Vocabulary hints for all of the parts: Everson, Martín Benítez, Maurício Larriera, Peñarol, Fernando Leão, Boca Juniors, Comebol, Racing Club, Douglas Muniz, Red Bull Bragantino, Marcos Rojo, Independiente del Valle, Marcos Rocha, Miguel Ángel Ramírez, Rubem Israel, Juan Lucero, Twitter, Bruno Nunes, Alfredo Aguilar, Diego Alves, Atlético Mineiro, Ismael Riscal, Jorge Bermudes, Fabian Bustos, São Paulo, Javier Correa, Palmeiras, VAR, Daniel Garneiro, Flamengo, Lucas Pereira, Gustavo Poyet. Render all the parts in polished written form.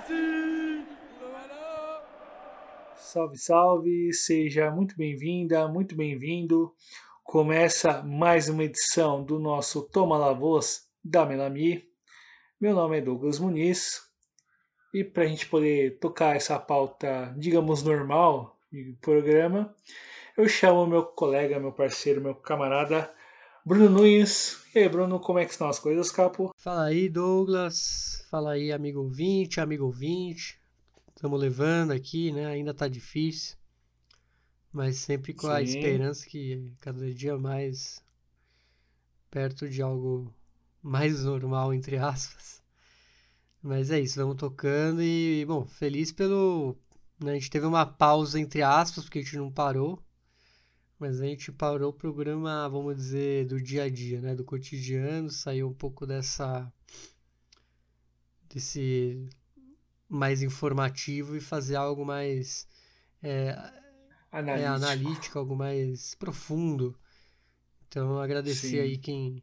Brasil! Salve, salve! Seja muito bem-vinda, muito bem-vindo. Começa mais uma edição do nosso Toma la voz da Melami. Meu nome é Douglas Muniz. E para a gente poder tocar essa pauta, digamos, normal do programa, eu chamo meu colega, meu parceiro, meu camarada, Bruno Nunes. E aí, Bruno, como é que estão as coisas, capo? Fala aí, Douglas. Fala aí, amigo ouvinte, amigo ouvinte. Estamos levando aqui, né? Ainda tá difícil, mas sempre com a esperança que cada dia mais perto de algo mais normal, entre aspas. Mas é isso, vamos tocando e, bom, feliz pelo... Né, a gente teve uma pausa, entre aspas, porque a gente não parou, mas a gente parou o programa, vamos dizer, do dia a dia, né, do cotidiano, saiu um pouco desse mais informativo e fazer algo mais analítico, algo mais profundo. Então, eu agradecer aí quem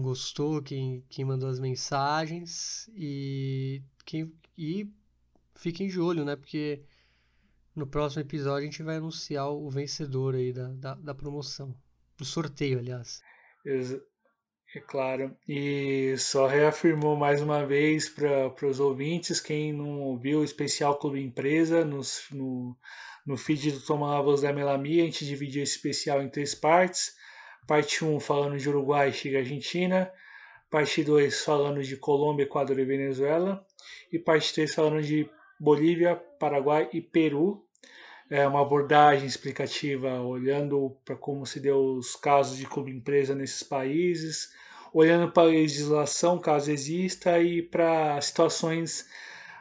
gostou, quem mandou as mensagens e fiquem de olho, né? Porque no próximo episódio a gente vai anunciar o vencedor aí da promoção, do sorteio, aliás. É claro. E só reafirmou mais uma vez para os ouvintes, quem não ouviu o especial Clube Empresa no feed do Toma la Voz da Melami, a gente dividiu esse especial em 3 partes. Parte 1 falando de Uruguai, Chile e Argentina. Parte 2 falando de Colômbia, Equador e Venezuela. E parte 3 falando de Bolívia, Paraguai e Peru. É uma abordagem explicativa olhando para como se deu os casos de clube empresa nesses países, olhando para a legislação, caso exista, e para situações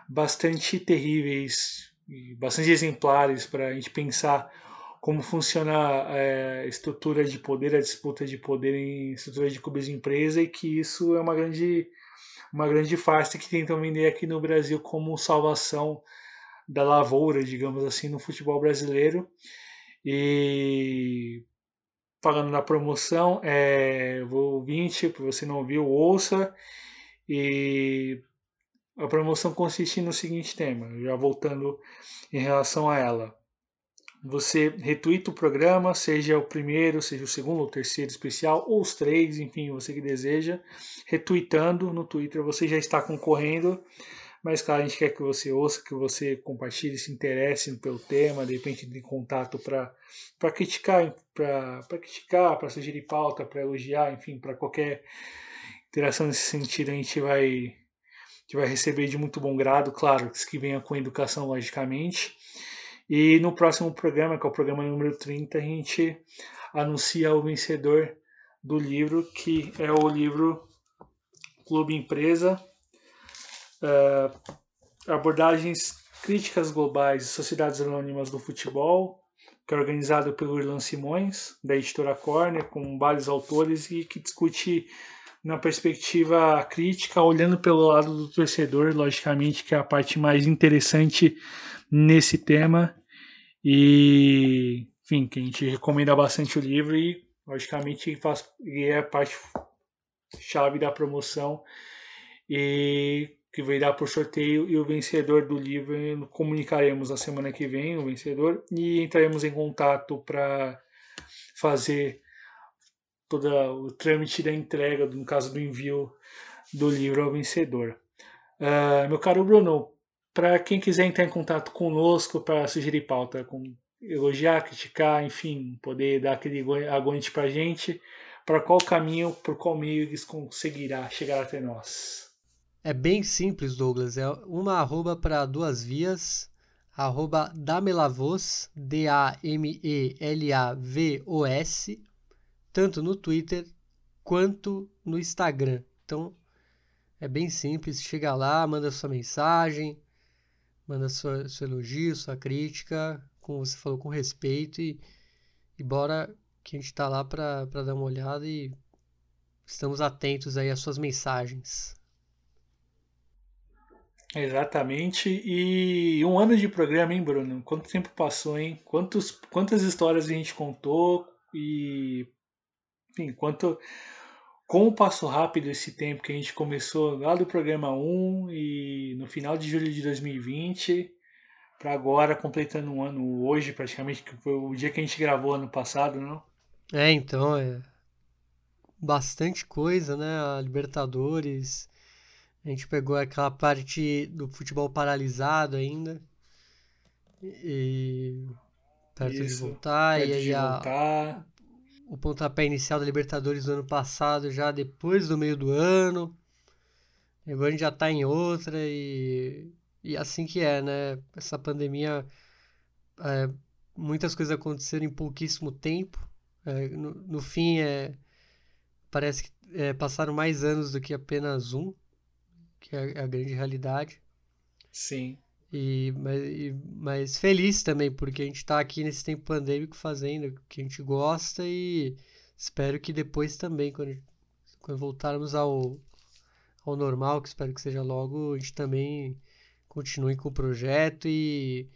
bastante terríveis e bastante exemplares para a gente pensar como funciona a estrutura de poder, a disputa de poder em estrutura de clubes de empresa, e que isso é uma grande farsa que tentam vender aqui no Brasil como salvação da lavoura, digamos assim, no futebol brasileiro. E falando da promoção, ouvinte, se você não ouviu, ouça. E a promoção consiste no seguinte tema, já voltando em relação a ela. Você retuita o programa, seja o primeiro, seja o segundo ou terceiro especial, ou os 3, enfim, você que deseja. Retuitando no Twitter, você já está concorrendo. Mas, claro, a gente quer que você ouça, que você compartilhe, se interesse pelo tema, de repente entre em contato para criticar, para sugerir pauta, para elogiar, enfim, para qualquer interação nesse sentido, a gente vai receber de muito bom grado, claro, que venha com educação, logicamente. E no próximo programa, que é o programa número 30, a gente anuncia o vencedor do livro, que é o livro Clube Empresa, abordagens críticas globais e sociedades anônimas do futebol, que é organizado pelo Irlan Simões, da editora Corner, com vários autores, e que discute na perspectiva crítica, olhando pelo lado do torcedor, logicamente, que é a parte mais interessante nesse tema. E, enfim, que a gente recomenda bastante o livro e, logicamente, é a parte chave da promoção, e que vai dar por sorteio, e o vencedor do livro comunicaremos na semana que vem, o vencedor, e entraremos em contato para fazer todo o trâmite da entrega, no caso do envio do livro ao vencedor. Meu caro Bruno, para quem quiser entrar em contato conosco para sugerir pauta, elogiar, criticar, enfim, poder dar aquele aguante para a gente, para qual caminho, por qual meio eles conseguirá chegar até nós? É bem simples, Douglas. É uma @ para 2 vias. @ Damelavos, Damelavos, tanto no Twitter quanto no Instagram. Então, é bem simples. Chega lá, manda sua mensagem, manda seu elogio, sua crítica, como você falou, com respeito. E bora que a gente tá lá para dar uma olhada e estamos atentos aí às suas mensagens. Exatamente. E 1 ano de programa, hein, Bruno? Quanto tempo passou, hein? Quantas histórias a gente contou e, enfim, com o passo rápido esse tempo que a gente começou lá do programa 1 e no final de julho de 2020 para agora, completando um ano hoje praticamente, que foi o dia que a gente gravou ano passado, não? É, então, é bastante coisa, né? A Libertadores, a gente pegou aquela parte do futebol paralisado ainda, e perto de voltar, perto e aí de voltar. O pontapé inicial da Libertadores do ano passado, já depois do meio do ano, agora a gente já tá em outra, e assim que é, né? Essa pandemia, muitas coisas aconteceram em pouquíssimo tempo, no fim, parece que passaram mais anos do que apenas um, que é a grande realidade. Sim. Mas feliz também, porque a gente está aqui nesse tempo pandêmico fazendo o que a gente gosta, e espero que depois também, quando voltarmos ao normal, que espero que seja logo, a gente também continue com o projeto e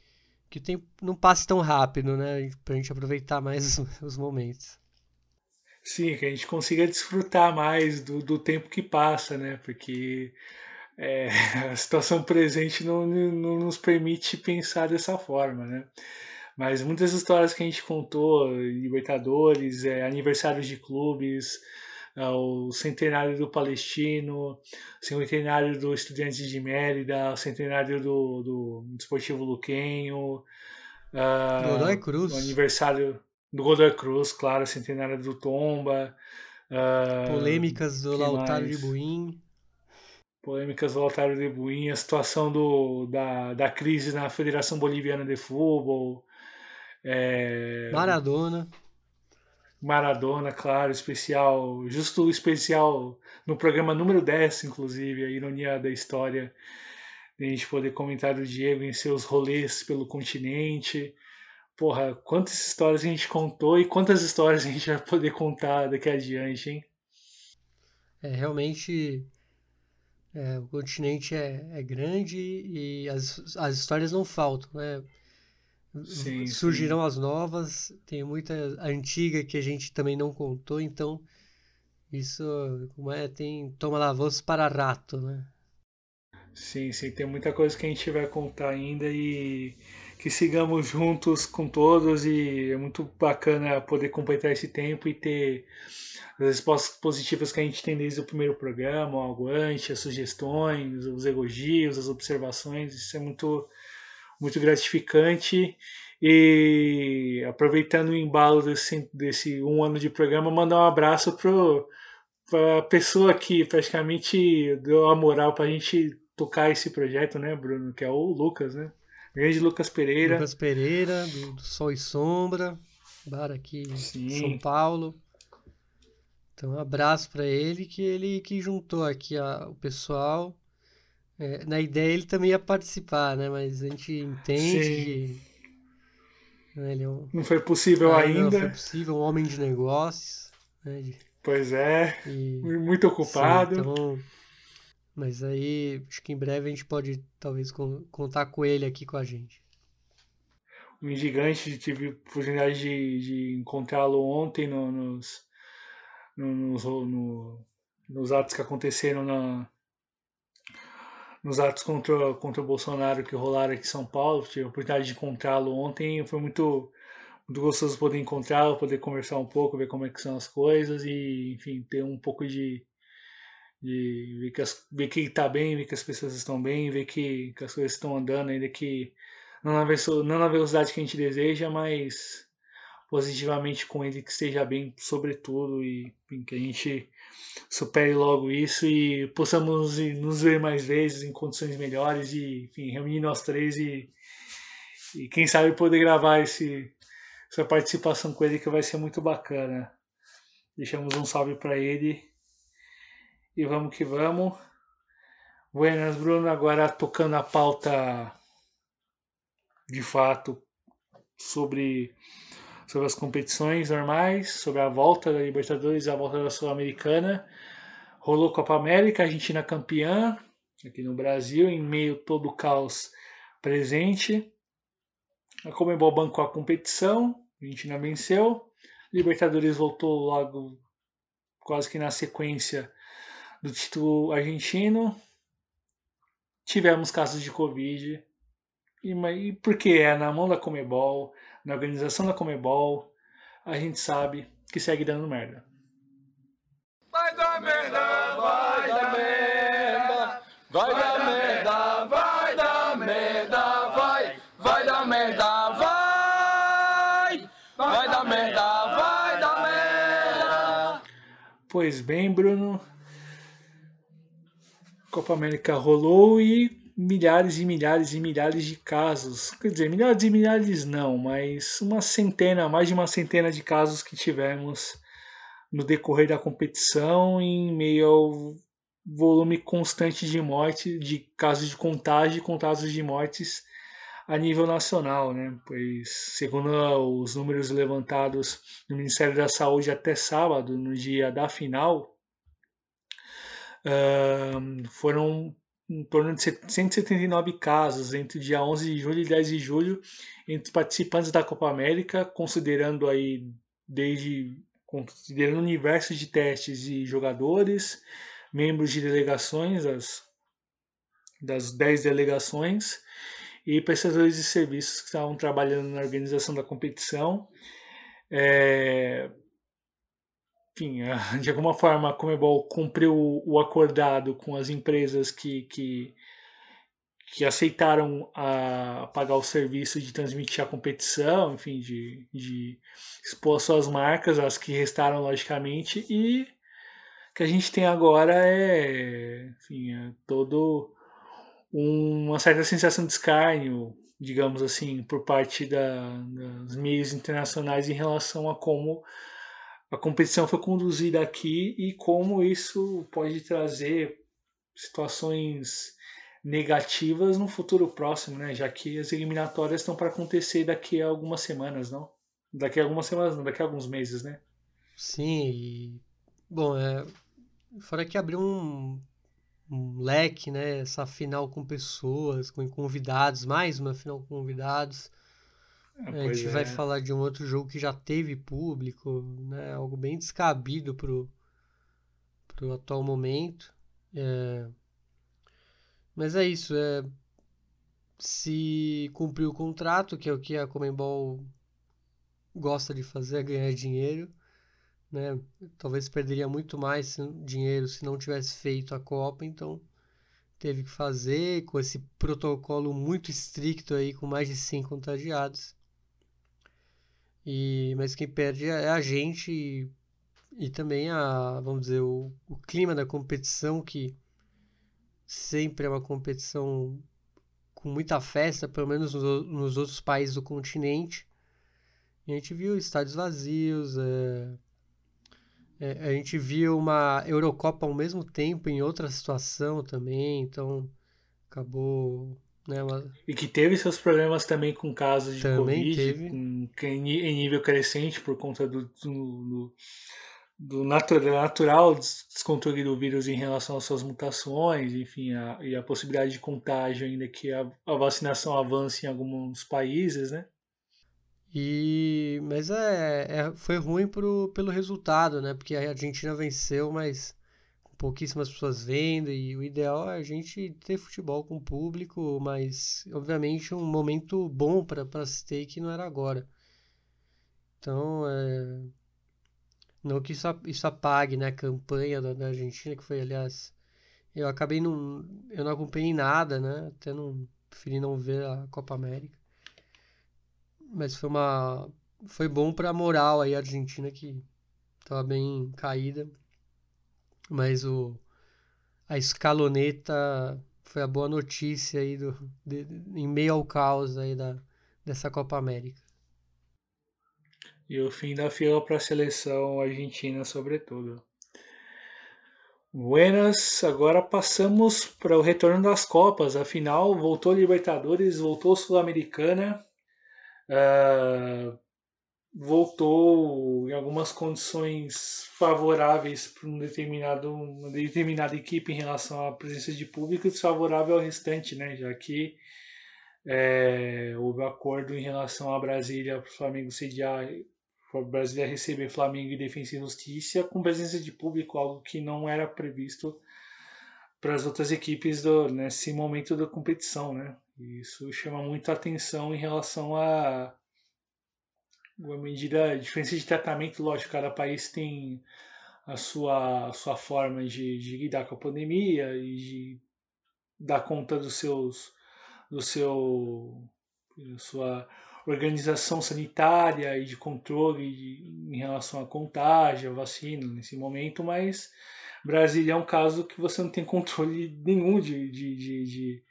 que o tempo não passe tão rápido, né? Para a gente aproveitar mais os momentos. Sim, que a gente consiga desfrutar mais do tempo que passa, né? Porque a situação presente não nos permite pensar dessa forma, né? Mas muitas histórias que a gente contou, Libertadores, aniversários de clubes, o centenário do Palestino, o centenário do Estudiantes de Mérida, o centenário do Desportivo Luquenho, Godoy Cruz. O aniversário do Godoy Cruz, claro, o centenário do Tomba. Polêmicas do Lautaro de Buin. Polêmicas do Lautaro de Buin, a situação da crise na Federação Boliviana de Futebol. Maradona, claro, especial, justo o especial no programa número 10, inclusive, a ironia da história, de a gente poder comentar do Diego em seus rolês pelo continente. Porra, quantas histórias a gente contou e quantas histórias a gente vai poder contar daqui adiante, hein? Realmente, o continente é grande e as histórias não faltam, né? Sim, surgirão as novas, tem muita antiga que a gente também não contou, então isso, como tem Toma la voz para rato, né? Sim, tem muita coisa que a gente vai contar ainda, e que sigamos juntos com todos, e é muito bacana poder completar esse tempo e ter as respostas positivas que a gente tem desde o primeiro programa, o aguante, as sugestões, os elogios, as observações. Isso é muito gratificante. E aproveitando o embalo desse um ano de programa, mandar um abraço para a pessoa que praticamente deu a moral para a gente tocar esse projeto, né, Bruno? Que é o Lucas, né? Grande Lucas Pereira. Lucas Pereira, do Sol e Sombra, bar aqui em São Paulo. Então, um abraço para ele que juntou aqui o pessoal. Na ideia ele também ia participar, né? Mas a gente entende que, né, ele é um... Não foi possível ainda. Não foi possível, um homem de negócios. Né? Pois é, muito ocupado. Sim, então... Mas aí, acho que em breve a gente pode, talvez, contar com ele aqui com a gente. Um gigante, tive a oportunidade de encontrá-lo ontem nos atos que aconteceram nos atos contra o Bolsonaro que rolaram aqui em São Paulo. Tive a oportunidade de encontrá-lo ontem, foi muito gostoso poder encontrá-lo, poder conversar um pouco, ver como é que são as coisas e, enfim, ter um pouco de ver que está bem, ver que as pessoas estão bem, ver que as coisas estão andando, ainda que não na velocidade que a gente deseja, mas positivamente com ele, que esteja bem, sobretudo, e que a gente supere logo isso e possamos nos ver mais vezes em condições melhores e, enfim, reunir nós três e quem sabe poder gravar essa participação com ele, que vai ser muito bacana. Deixamos um salve para ele e vamos que vamos. Buenas, Bruno, agora tocando a pauta de fato sobre as competições normais, sobre a volta da Libertadores, a volta da Sul-Americana. Rolou Copa América, Argentina campeã, aqui no Brasil, em meio a todo o caos presente. A Comebol bancou a competição, a Argentina venceu. Libertadores voltou logo quase que na sequência do título argentino. Tivemos casos de Covid. E porque é na mão da Comebol, na organização da Comebol, a gente sabe que segue dando merda. Vai dar merda, vai dar merda, vai dar merda, vai dar merda, vai, vai dar merda, vai, vai dar merda, vai dar merda. Pois bem, Bruno, Copa América rolou e milhares e milhares e milhares de casos, quer dizer, milhares e milhares não, mas uma centena, mais de uma centena de casos que tivemos no decorrer da competição, em meio ao volume constante de morte, de casos de contágio, com casos de mortes a nível nacional, né? Pois, segundo os números levantados no Ministério da Saúde até sábado, no dia da final, foram em torno de 179 casos entre o dia 11 de julho e 10 de julho entre participantes da Copa América, considerando aí considerando o universo de testes de jogadores, membros de delegações, das 10 delegações, e prestadores de serviços que estavam trabalhando na organização da competição. Enfim, de alguma forma a Comebol cumpriu o acordado com as empresas que aceitaram pagar o serviço de transmitir a competição, enfim, de expor suas marcas, as que restaram logicamente, e o que a gente tem agora é todo uma certa sensação de escárnio, digamos assim, por parte dos meios internacionais em relação a como a competição foi conduzida aqui e como isso pode trazer situações negativas no futuro próximo, né? Já que as eliminatórias estão para acontecer daqui a algumas semanas, não? Daqui a algumas semanas, não, daqui a alguns meses, né? Sim, bom, fora que abriu um leque, né? Essa final com pessoas, com convidados, mais uma final com convidados. A gente vai falar de um outro jogo que já teve público, né? Algo bem descabido pro atual momento. Mas é isso, se cumprir o contrato, que é o que a Comebol gosta de fazer, ganhar dinheiro, né? Talvez perderia muito mais dinheiro se não tivesse feito a Copa, então teve que fazer com esse protocolo muito estricto aí, com mais de 100 contagiados. Mas quem perde é a gente e também vamos dizer, o clima da competição, que sempre é uma competição com muita festa, pelo menos nos outros países do continente. E a gente viu estádios vazios, a gente viu uma Eurocopa ao mesmo tempo em outra situação também, então acabou, né, e que teve seus problemas também com casos de Covid, teve. Em nível crescente por conta do natural descontrole do vírus em relação às suas mutações, enfim, e a possibilidade de contágio, ainda que a vacinação avance em alguns países, né? Mas foi ruim pelo resultado, né? Porque a Argentina venceu, mas com pouquíssimas pessoas vendo, e o ideal é a gente ter futebol com o público, mas obviamente um momento bom para se ter, que não era agora. Então, não que isso apague, né, a campanha da Argentina, que foi, aliás, eu não acompanhei nada, né, até preferi não ver a Copa América, mas foi bom para a moral aí, a Argentina, que estava bem caída, mas a escaloneta foi a boa notícia aí em meio ao caos aí dessa Copa América. E o fim da fila para a seleção argentina, sobretudo. Buenas, agora passamos para o retorno das Copas. Afinal, voltou Libertadores, voltou Sul-Americana. Voltou em algumas condições favoráveis para uma determinada equipe em relação à presença de público, e desfavorável ao restante, né? Já que houve um acordo em relação à Brasília para o Flamengo sediar O Brasil ia receber Flamengo e Defensa y Justicia com presença de público, algo que não era previsto para as outras equipes nesse momento da competição, né? E isso chama muita atenção em relação a uma medida, a diferença de tratamento, lógico, cada país tem a sua forma de lidar com a pandemia e de dar conta da sua organização sanitária e de controle em relação à contágio, à vacina nesse momento, mas Brasília é um caso que você não tem controle nenhum de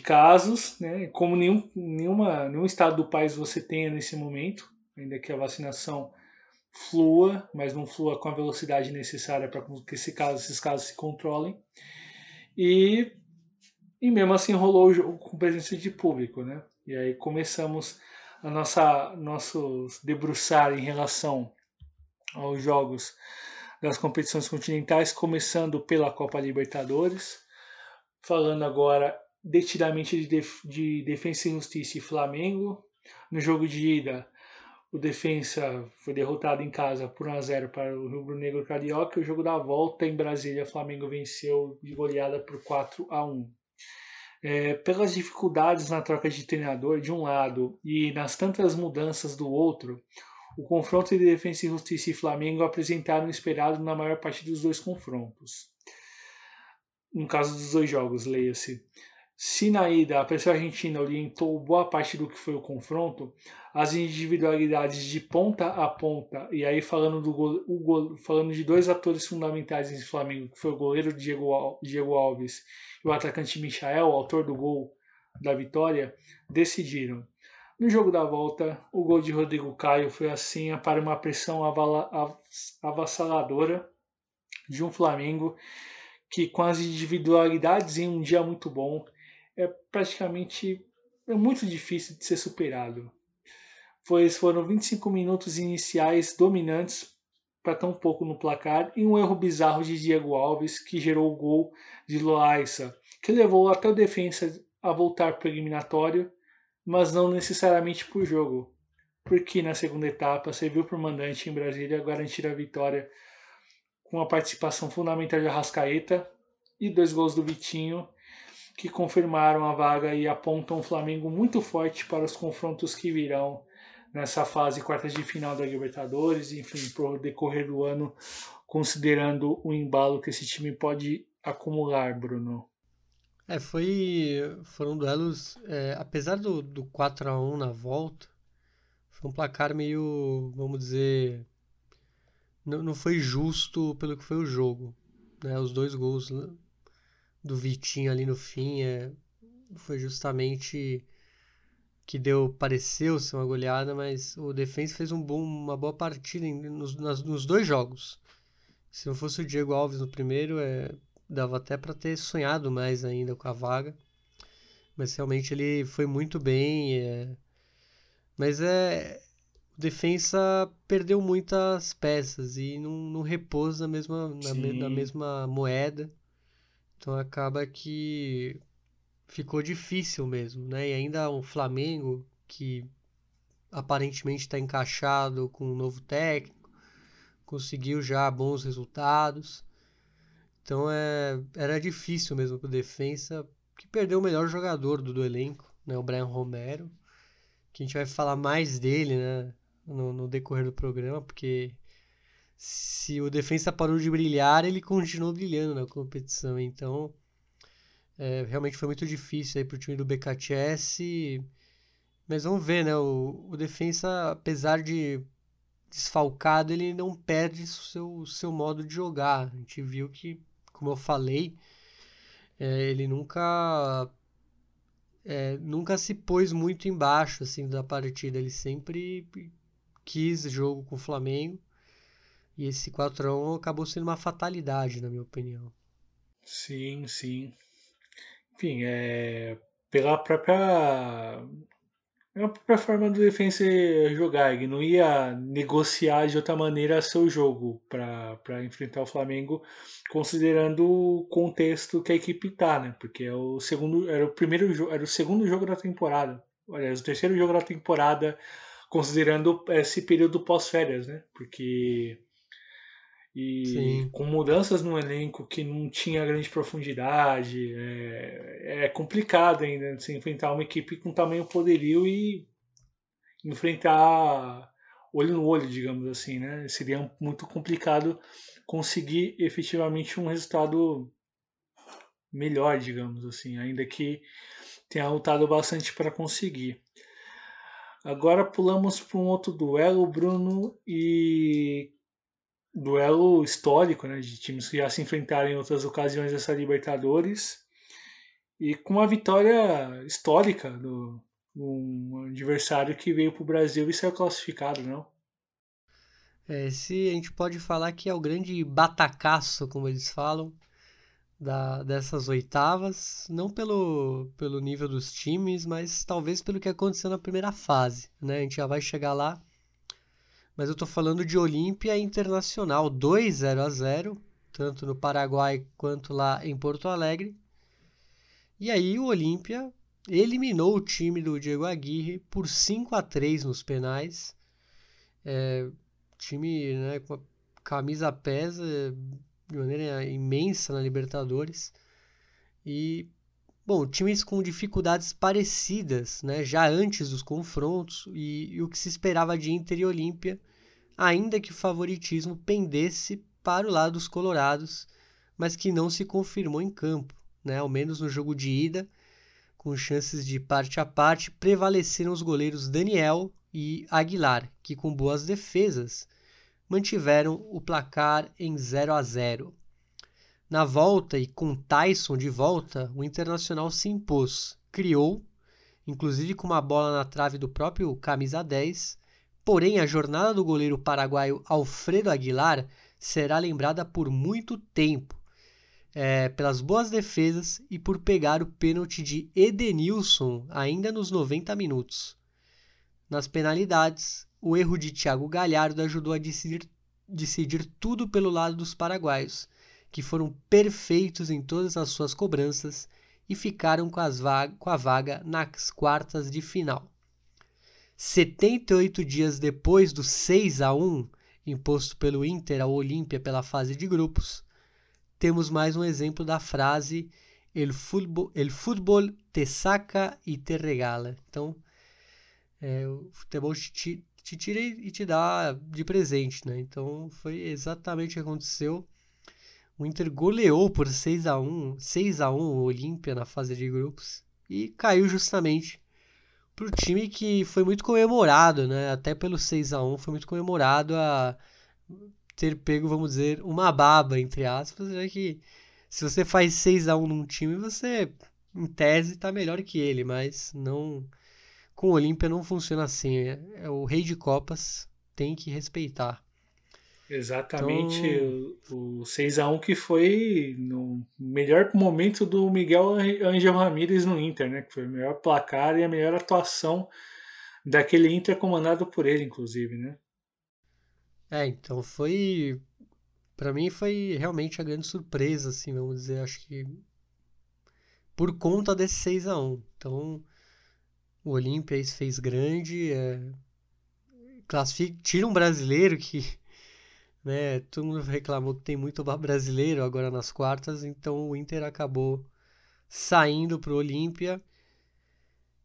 casos, né? Como nenhum estado do país você tenha nesse momento, ainda que a vacinação flua, mas não flua com a velocidade necessária para que esses casos se controlem. E mesmo assim rolou o jogo com presença de público, né? E aí começamos a nossos debruçar em relação aos jogos das competições continentais, começando pela Copa Libertadores, falando agora detidamente de Defensa y Justicia e Flamengo. No jogo de ida, o Defensa foi derrotado em casa por 1-0 para o rubro-negro carioca, e o jogo da volta em Brasília, o Flamengo venceu de goleada por 4-1. Pelas dificuldades na troca de treinador de um lado e nas tantas mudanças do outro, o confronto entre Defensa y Justicia e Flamengo apresentaram o esperado na maior parte dos dois confrontos. No caso dos dois jogos, leia-se. Se na ida a pressão argentina orientou boa parte do que foi o confronto, as individualidades de ponta a ponta, e aí falando de dois atores fundamentais em Flamengo, que foi o goleiro Diego Alves e o atacante Michael, autor do gol da vitória, decidiram. No jogo da volta, o gol de Rodrigo Caio foi a senha para uma pressão avassaladora de um Flamengo que, com as individualidades em um dia muito bom, é muito difícil de ser superado, pois foram 25 minutos iniciais dominantes para tão pouco no placar e um erro bizarro de Diego Alves que gerou o gol de Loaiza, que levou até o Defensa a voltar para o eliminatório, mas não necessariamente para o jogo, porque na segunda etapa serviu para o mandante em Brasília garantir a vitória com a participação fundamental de Arrascaeta e dois gols do Vitinho, que confirmaram a vaga e apontam o Flamengo muito forte para os confrontos que virão nessa fase quartas de final da Libertadores, enfim, pro decorrer do ano, considerando o embalo que esse time pode acumular, Bruno. Foram duelos, apesar do 4-1 na volta, foi um placar meio, vamos dizer, não foi justo pelo que foi o jogo, né? Os dois gols do Vitinho ali no fim foi justamente que pareceu ser uma goleada, mas o Defensa fez uma boa partida nos dois jogos. Se não fosse o Diego Alves no primeiro, dava até para ter sonhado mais ainda com a vaga, mas realmente ele foi muito bem, mas o Defensa perdeu muitas peças e não repôs na mesma moeda. Então acaba que ficou difícil mesmo, né? E ainda o Flamengo, que aparentemente está encaixado com um novo técnico, conseguiu já bons resultados. Então era difícil mesmo para o Defensa, que perdeu o melhor jogador do elenco, né? O Brian Romero, que a gente vai falar mais dele, né? No decorrer do programa, porque se o Defensa parou de brilhar, ele continuou brilhando na competição. Então, realmente foi muito difícil para o time do BKTS. Mas vamos ver, né? O Defensa, apesar de desfalcado, ele não perde seu modo de jogar. A gente viu que, como eu falei, ele nunca se pôs muito embaixo assim, da partida. Ele sempre quis jogo com o Flamengo. E esse 4-1 acabou sendo uma fatalidade, na minha opinião. Sim, sim. Enfim, pela própria forma do Defensa jogar, ele não ia negociar de outra maneira seu jogo para enfrentar o Flamengo, considerando o contexto que a equipe está, né? Porque era o segundo jogo da temporada. Aliás, o terceiro jogo da temporada considerando esse período pós-férias, né? Porque com mudanças no elenco que não tinha grande profundidade, é complicado ainda de se enfrentar uma equipe com tamanho poderio e enfrentar olho no olho, digamos assim, né? Seria muito complicado conseguir efetivamente um resultado melhor, digamos assim, ainda que tenha lutado bastante para conseguir. Agora pulamos para um outro duelo, Bruno, e duelo histórico, né, de times que já se enfrentaram em outras ocasiões dessa Libertadores, e com uma vitória histórica do um adversário que veio para o Brasil e saiu classificado, não? Esse a gente pode falar que é o grande batacaço, como eles falam, dessas oitavas, não pelo nível dos times, mas talvez pelo que aconteceu na primeira fase, né? A gente já vai chegar lá, mas eu tô falando de Olimpia e Internacional, 2-0-0, tanto no Paraguai quanto lá em Porto Alegre. E aí o Olimpia eliminou o time do Diego Aguirre por 5-3 nos penais. Time, né, com a camisa pesa de maneira imensa na Libertadores. E, bom, times com dificuldades parecidas, né, já antes dos confrontos, e o que se esperava de Inter e Olímpia, ainda que o favoritismo pendesse para o lado dos colorados, mas que não se confirmou em campo, né, ao menos no jogo de ida, com chances de parte a parte, prevaleceram os goleiros Daniel e Aguilar, que com boas defesas mantiveram o placar em 0-0. Na volta, e com Tyson de volta, o Internacional se impôs, criou, inclusive com uma bola na trave do próprio camisa 10, porém a jornada do goleiro paraguaio Alfredo Aguilar será lembrada por muito tempo, pelas boas defesas e por pegar o pênalti de Edenilson ainda nos 90 minutos. Nas penalidades, o erro de Thiago Galhardo ajudou a decidir tudo pelo lado dos paraguaios, que foram perfeitos em todas as suas cobranças e ficaram com a vaga nas quartas de final. 78 dias depois do 6-1, imposto pelo Inter ao Olimpia pela fase de grupos, temos mais um exemplo da frase "El fútbol te saca y te regala". Então, o futebol te tira e te dá de presente, né? Então foi exatamente o que aconteceu. O Inter goleou por 6-1 o Olimpia na fase de grupos e caiu justamente para o time que foi muito comemorado, né? Até pelo 6-1 foi muito comemorado a ter pego, vamos dizer, uma baba, entre aspas, já que se você faz 6-1 num time, você, em tese, está melhor que ele, mas não... Com o Olimpia não funciona assim, é o rei de copas, tem que respeitar. Exatamente, então, o 6-1 que foi no melhor momento do Miguel Ángel Ramírez no Inter, né? Que foi o melhor placar e a melhor atuação daquele Inter comandado por ele, inclusive, né? Então foi... Pra mim foi realmente a grande surpresa, assim, vamos dizer, acho que... Por conta desse 6-1, então... O Olimpia fez grande, tira um brasileiro que, né, todo mundo reclamou que tem muito brasileiro agora nas quartas, então o Inter acabou saindo para o Olimpia.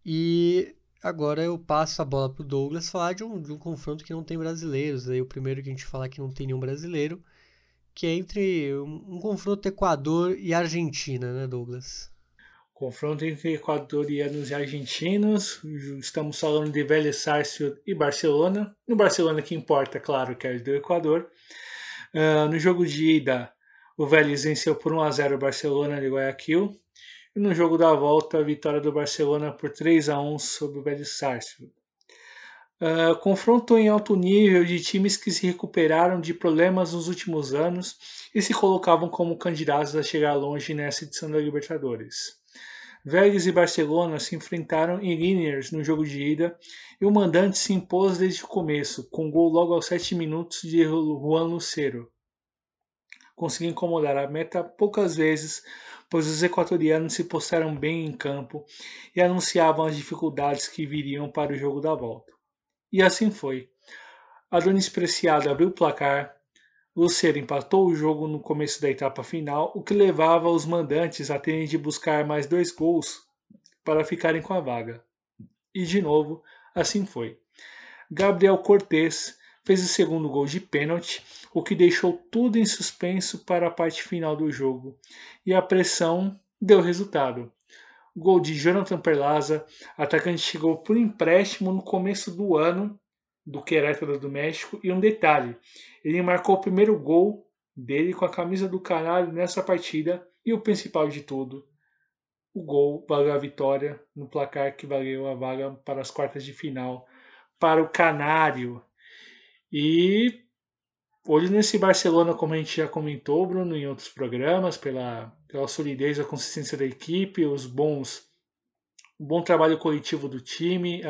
E agora eu passo a bola para o Douglas falar de um confronto que não tem brasileiros. Aí o primeiro que a gente falar que não tem nenhum brasileiro, que é entre um confronto Equador e Argentina, né, Douglas? Confronto entre equatorianos e argentinos, estamos falando de Vélez Sarsfield e Barcelona. No Barcelona que importa, claro, que é do Equador. No jogo de ida, o Vélez venceu por 1-0 o Barcelona de Guayaquil. E no jogo da volta, a vitória do Barcelona por 3-1 sobre o Vélez Sarsfield. Confronto em alto nível de times que se recuperaram de problemas nos últimos anos e se colocavam como candidatos a chegar longe nessa edição da Libertadores. Vélez e Barcelona se enfrentaram em Liniers no jogo de ida e o mandante se impôs desde o começo, com gol logo aos 7 minutos de Juan Lucero. Conseguiu incomodar a meta poucas vezes, pois os equatorianos se postaram bem em campo e anunciavam as dificuldades que viriam para o jogo da volta. E assim foi. Adonis Preciado abriu o placar, Lucero empatou o jogo no começo da etapa final, o que levava os mandantes a terem de buscar mais 2 gols para ficarem com a vaga. E de novo, assim foi. Gabriel Cortez fez o 2º gol de pênalti, o que deixou tudo em suspenso para a parte final do jogo. E a pressão deu resultado. O gol de Jonathan Perlaza, atacante chegou por empréstimo no começo do ano do Querétaro do México. E um detalhe, ele marcou o 1º gol dele com a camisa do Canário nessa partida. E o principal de tudo, o gol valeu a vitória no placar que valeu a vaga para as quartas de final para o Canário. E hoje nesse Barcelona, como a gente já comentou, Bruno, em outros programas, pela solidez, a consistência da equipe, o bom trabalho coletivo do time,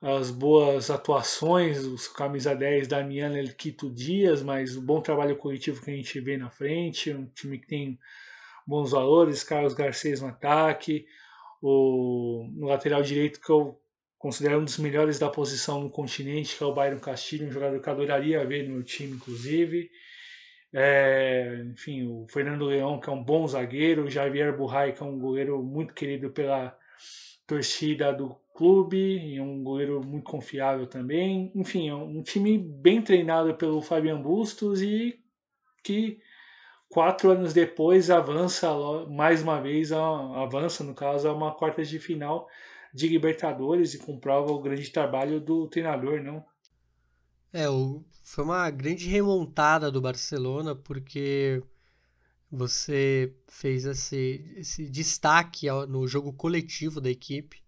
as boas atuações, os camisa 10 da Miana e Quito Dias, mas o bom trabalho coletivo que a gente vê na frente, um time que tem bons valores, Carlos Garcês no ataque, no lateral direito que eu considero um dos melhores da posição no continente, que é o Byron Castilho, um jogador que adoraria ver no meu time, inclusive. Enfim, o Fernando Leão, que é um bom zagueiro, o Javier Burray, que é um goleiro muito querido pela torcida do clube, e um goleiro muito confiável também. Enfim, é um time bem treinado pelo Fabian Bustos e que 4 anos depois avança, no caso, a uma quarta de final de Libertadores e comprova o grande trabalho do treinador, não? Foi uma grande remontada do Barcelona, porque você fez esse destaque no jogo coletivo da equipe,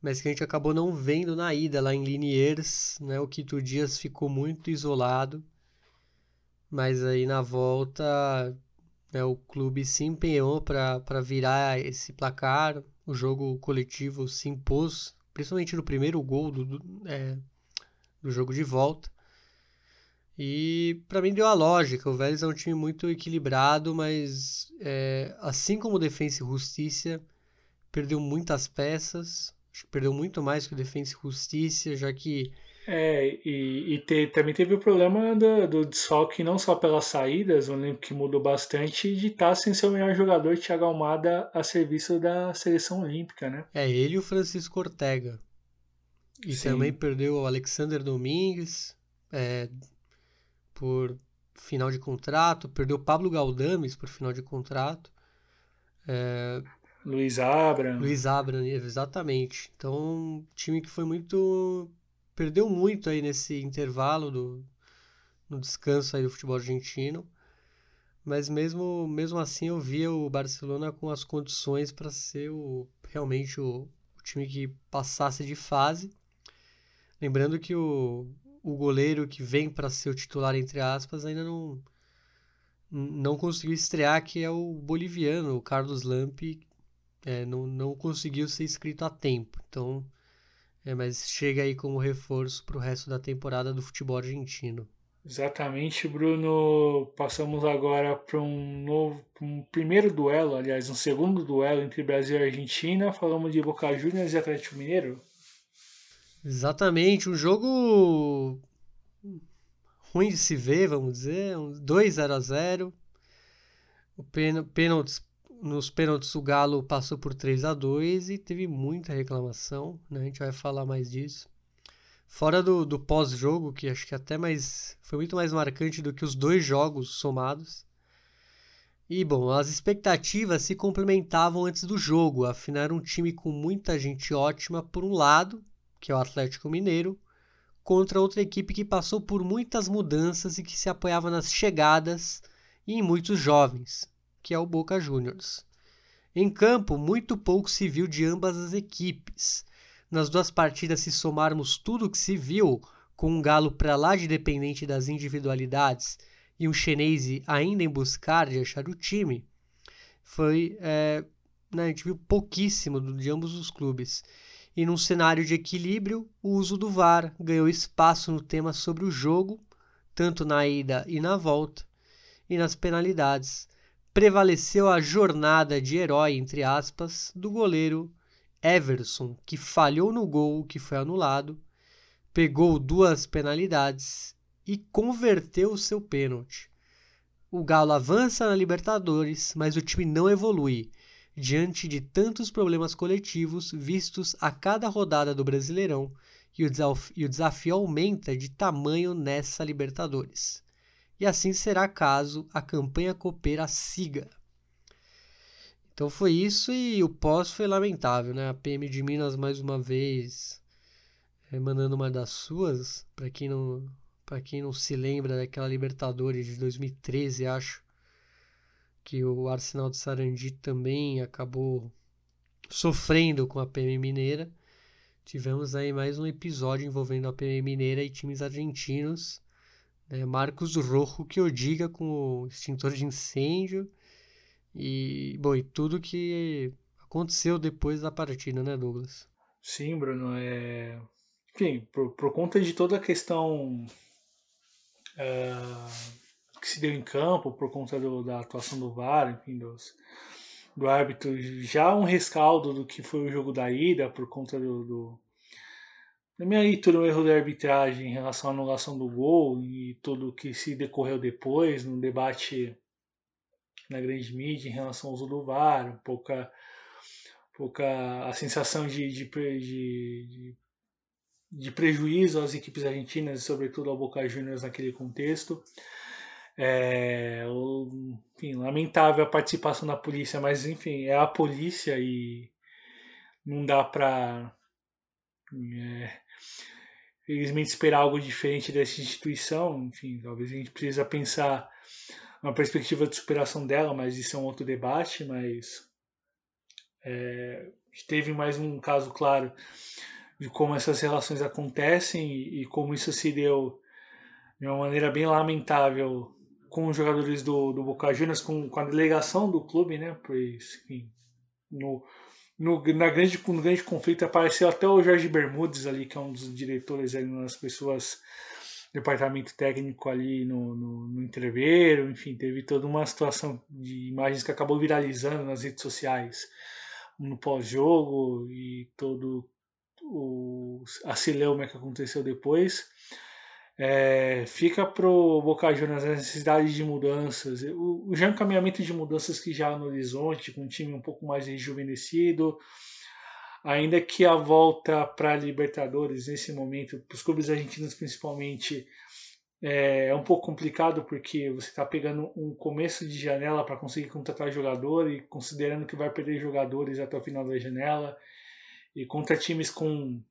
mas que a gente acabou não vendo na ida lá em Liniers, né? O Quito Dias ficou muito isolado, mas aí na volta, né, o clube se empenhou para virar esse placar. O jogo coletivo se impôs, principalmente no 1º gol do jogo de volta. E para mim deu a lógica. O Vélez é um time muito equilibrado, mas assim como o Defensa y Justicia, perdeu muitas peças. Acho que perdeu muito mais que o Defensa y Justicia, já que... Também teve o problema do desfalque, não só pelas saídas, eu lembro que mudou bastante, de estar sem seu melhor jogador, Thiago Almada, a serviço da seleção olímpica, né? Ele e o Francisco Ortega. E sim, também perdeu o Alexander Domingues por final de contrato, perdeu o Pablo Galdames por final de contrato. Luiz Abram, exatamente. Então, um time que foi muito... Perdeu muito aí nesse intervalo no descanso aí do futebol argentino. Mas mesmo assim eu via o Barcelona com as condições para ser realmente o time que passasse de fase. Lembrando que o goleiro que vem para ser o titular, entre aspas, ainda não conseguiu estrear, que é o boliviano, o Carlos Lampe, não conseguiu ser inscrito a tempo. Então... mas chega aí como reforço para o resto da temporada do futebol argentino. Exatamente, Bruno. Passamos agora para um primeiro duelo, aliás, um 2º duelo entre Brasil e Argentina. Falamos de Boca Juniors e Atlético Mineiro. Exatamente, um jogo ruim de se ver, vamos dizer, 2-0-0. Nos pênaltis o Galo passou por 3-2 e teve muita reclamação, né? A gente vai falar mais disso. Fora do pós-jogo, que acho que até mais foi muito mais marcante do que os 2 jogos somados. E bom, as expectativas se complementavam antes do jogo, afinal era um time com muita gente ótima por um lado, que é o Atlético Mineiro, contra outra equipe que passou por muitas mudanças e que se apoiava nas chegadas e em muitos jovens, que é o Boca Juniors. Em campo, muito pouco se viu de ambas as equipes. Nas 2 partidas, se somarmos tudo o que se viu, com um Galo para lá de dependente das individualidades e um Xeneize ainda em buscar de achar o time, a gente viu pouquíssimo de ambos os clubes. E num cenário de equilíbrio, o uso do VAR ganhou espaço no tema sobre o jogo, tanto na ida e na volta, e nas penalidades. Prevaleceu a jornada de herói, entre aspas, do goleiro Everson, que falhou no gol que foi anulado pegou duas penalidades e converteu o seu pênalti. O Galo avança na Libertadores, mas o time não evolui, diante de tantos problemas coletivos vistos a cada rodada do Brasileirão, e o desafio aumenta de tamanho nessa Libertadores. E assim será caso a campanha copeira siga. Então foi isso, e o pós foi lamentável, né? A PM de Minas mais uma vez mandando uma das suas, para quem não se lembra daquela Libertadores de 2013, acho, que o Arsenal de Sarandi também acabou sofrendo com a PM Mineira. Tivemos aí mais um episódio envolvendo a PM Mineira e times argentinos, né? Marcos Rojo, que eu diga, com o extintor de incêndio, e, bom, e tudo que aconteceu depois da partida, né, Douglas? Sim, Bruno, enfim, por conta de toda a questão que se deu em campo, por conta da atuação do VAR, enfim, do árbitro, já um rescaldo do que foi o jogo da ida, por conta da minha leitura, um erro da arbitragem em relação à anulação do gol e tudo o que se decorreu depois, num debate na grande mídia em relação ao uso do VAR, pouca a sensação de prejuízo às equipes argentinas e sobretudo ao Boca Juniors naquele contexto. Enfim, lamentável a participação da polícia, mas enfim, é a polícia e não dá para felizmente esperar algo diferente dessa instituição. Enfim, talvez a gente precisa pensar uma perspectiva de superação dela, mas isso é um outro debate. Mas teve mais um caso claro de como essas relações acontecem e como isso se deu de uma maneira bem lamentável com os jogadores do Boca Juniors, com a delegação do clube, né? Pois, enfim, no grande conflito apareceu até o Jorge Bermudes ali, que é um dos diretores, ali, uma das pessoas do departamento técnico ali no entreveiro. Enfim, teve toda uma situação de imagens que acabou viralizando nas redes sociais no pós-jogo e todo a celeuma que aconteceu depois. Fica pro Boca Juniors a necessidade de mudanças, o já encaminhamento de mudanças que já há no horizonte, com um time um pouco mais rejuvenescido, ainda que a volta para a Libertadores nesse momento, para os clubes argentinos principalmente, é um pouco complicado, porque você está pegando um começo de janela para conseguir contratar jogador e considerando que vai perder jogadores até o final da janela, e contra times com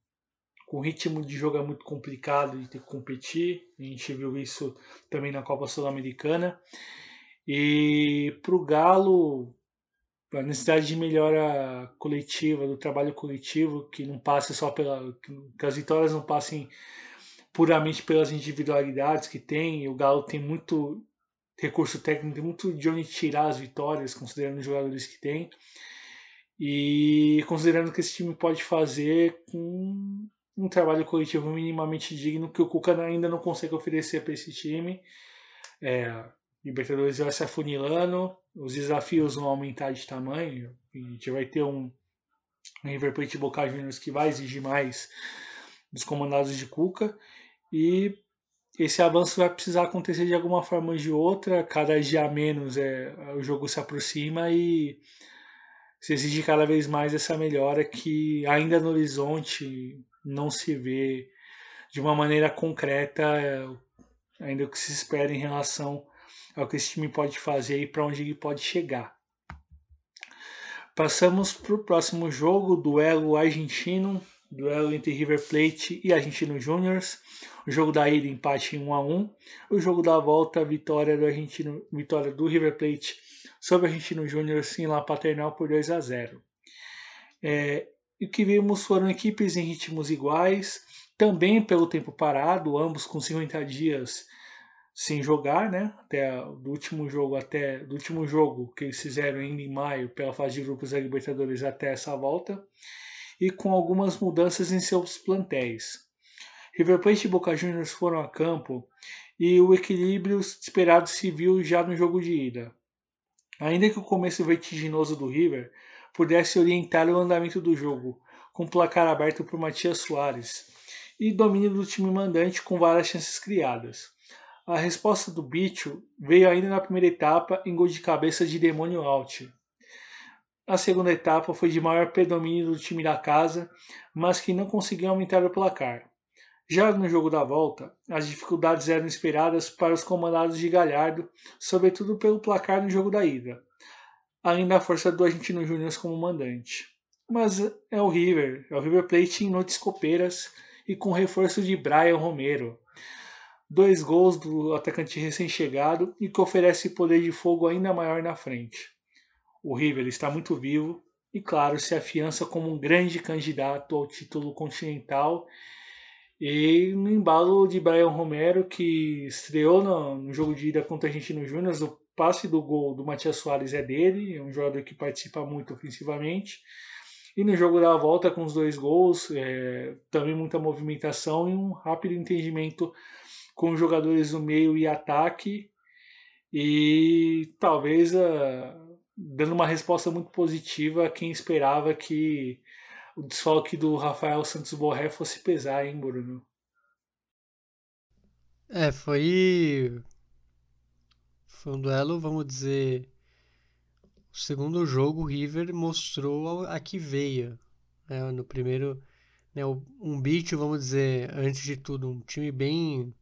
ritmo de jogo é muito complicado de ter que competir. A gente viu isso também na Copa Sul-Americana. E para o Galo, a necessidade de melhora coletiva, do trabalho coletivo, que não passe só que as vitórias não passem puramente pelas individualidades que tem. E o Galo tem muito recurso técnico, tem muito de onde tirar as vitórias, considerando os jogadores que tem. E considerando que esse time pode fazer com um trabalho coletivo minimamente digno, que o Cuca ainda não consegue oferecer para esse time. Libertadores vai se afunilando, os desafios vão aumentar de tamanho, a gente vai ter um River Plate e Boca Juniors que vai exigir mais dos comandados de Cuca, e esse avanço vai precisar acontecer de alguma forma ou de outra. Cada dia menos o jogo se aproxima e se exige cada vez mais essa melhora que ainda no horizonte não se vê de uma maneira concreta, ainda o que se espera em relação ao que esse time pode fazer e para onde ele pode chegar. Passamos para o próximo jogo, duelo argentino, duelo entre River Plate e Argentinos Juniors. O jogo da ida, empate em 1-1. O jogo da volta, vitória do River Plate sobre o Argentinos Juniors em La Paternal por 2-0. E o que vimos foram equipes em ritmos iguais, também pelo tempo parado, ambos com 50 dias sem jogar, né? Até do último jogo que eles fizeram ainda em maio pela fase de grupos da Libertadores até essa volta, e com algumas mudanças em seus plantéis. River Plate e Boca Juniors foram a campo e o equilíbrio esperado se viu já no jogo de ida. Ainda que o começo vertiginoso do River pudesse orientar o andamento do jogo, com o placar aberto por Matias Soares, e domínio do time mandante com várias chances criadas. A resposta do Bicho veio ainda na primeira etapa em gol de cabeça de Demônio Alt. A segunda etapa foi de maior predomínio do time da casa, mas que não conseguiu aumentar o placar. Já no jogo da volta, as dificuldades eram esperadas para os comandados de Galhardo, sobretudo pelo placar no jogo da ida, além da força do Argentinos Juniors como mandante. Mas é o River Plate em noites copeiras e com reforço de Brian Romero. 2 gols do atacante recém-chegado e que oferece poder de fogo ainda maior na frente. O River está muito vivo e, claro, se afiança como um grande candidato ao título continental. E no embalo de Brian Romero, que estreou no jogo de ida contra o Argentinos Juniors, o passe do gol do Matias Soares é dele, é um jogador que participa muito ofensivamente. E no jogo da volta, com os 2 gols, também muita movimentação e um rápido entendimento com os jogadores do meio e ataque. E talvez dando uma resposta muito positiva a quem esperava que o desfalque do Rafael Santos Borré fosse pesar, hein, Bruno? Foi um duelo, vamos dizer. O segundo jogo, o River mostrou a que veio. No primeiro, um Bicho, vamos dizer, antes de tudo, um time bem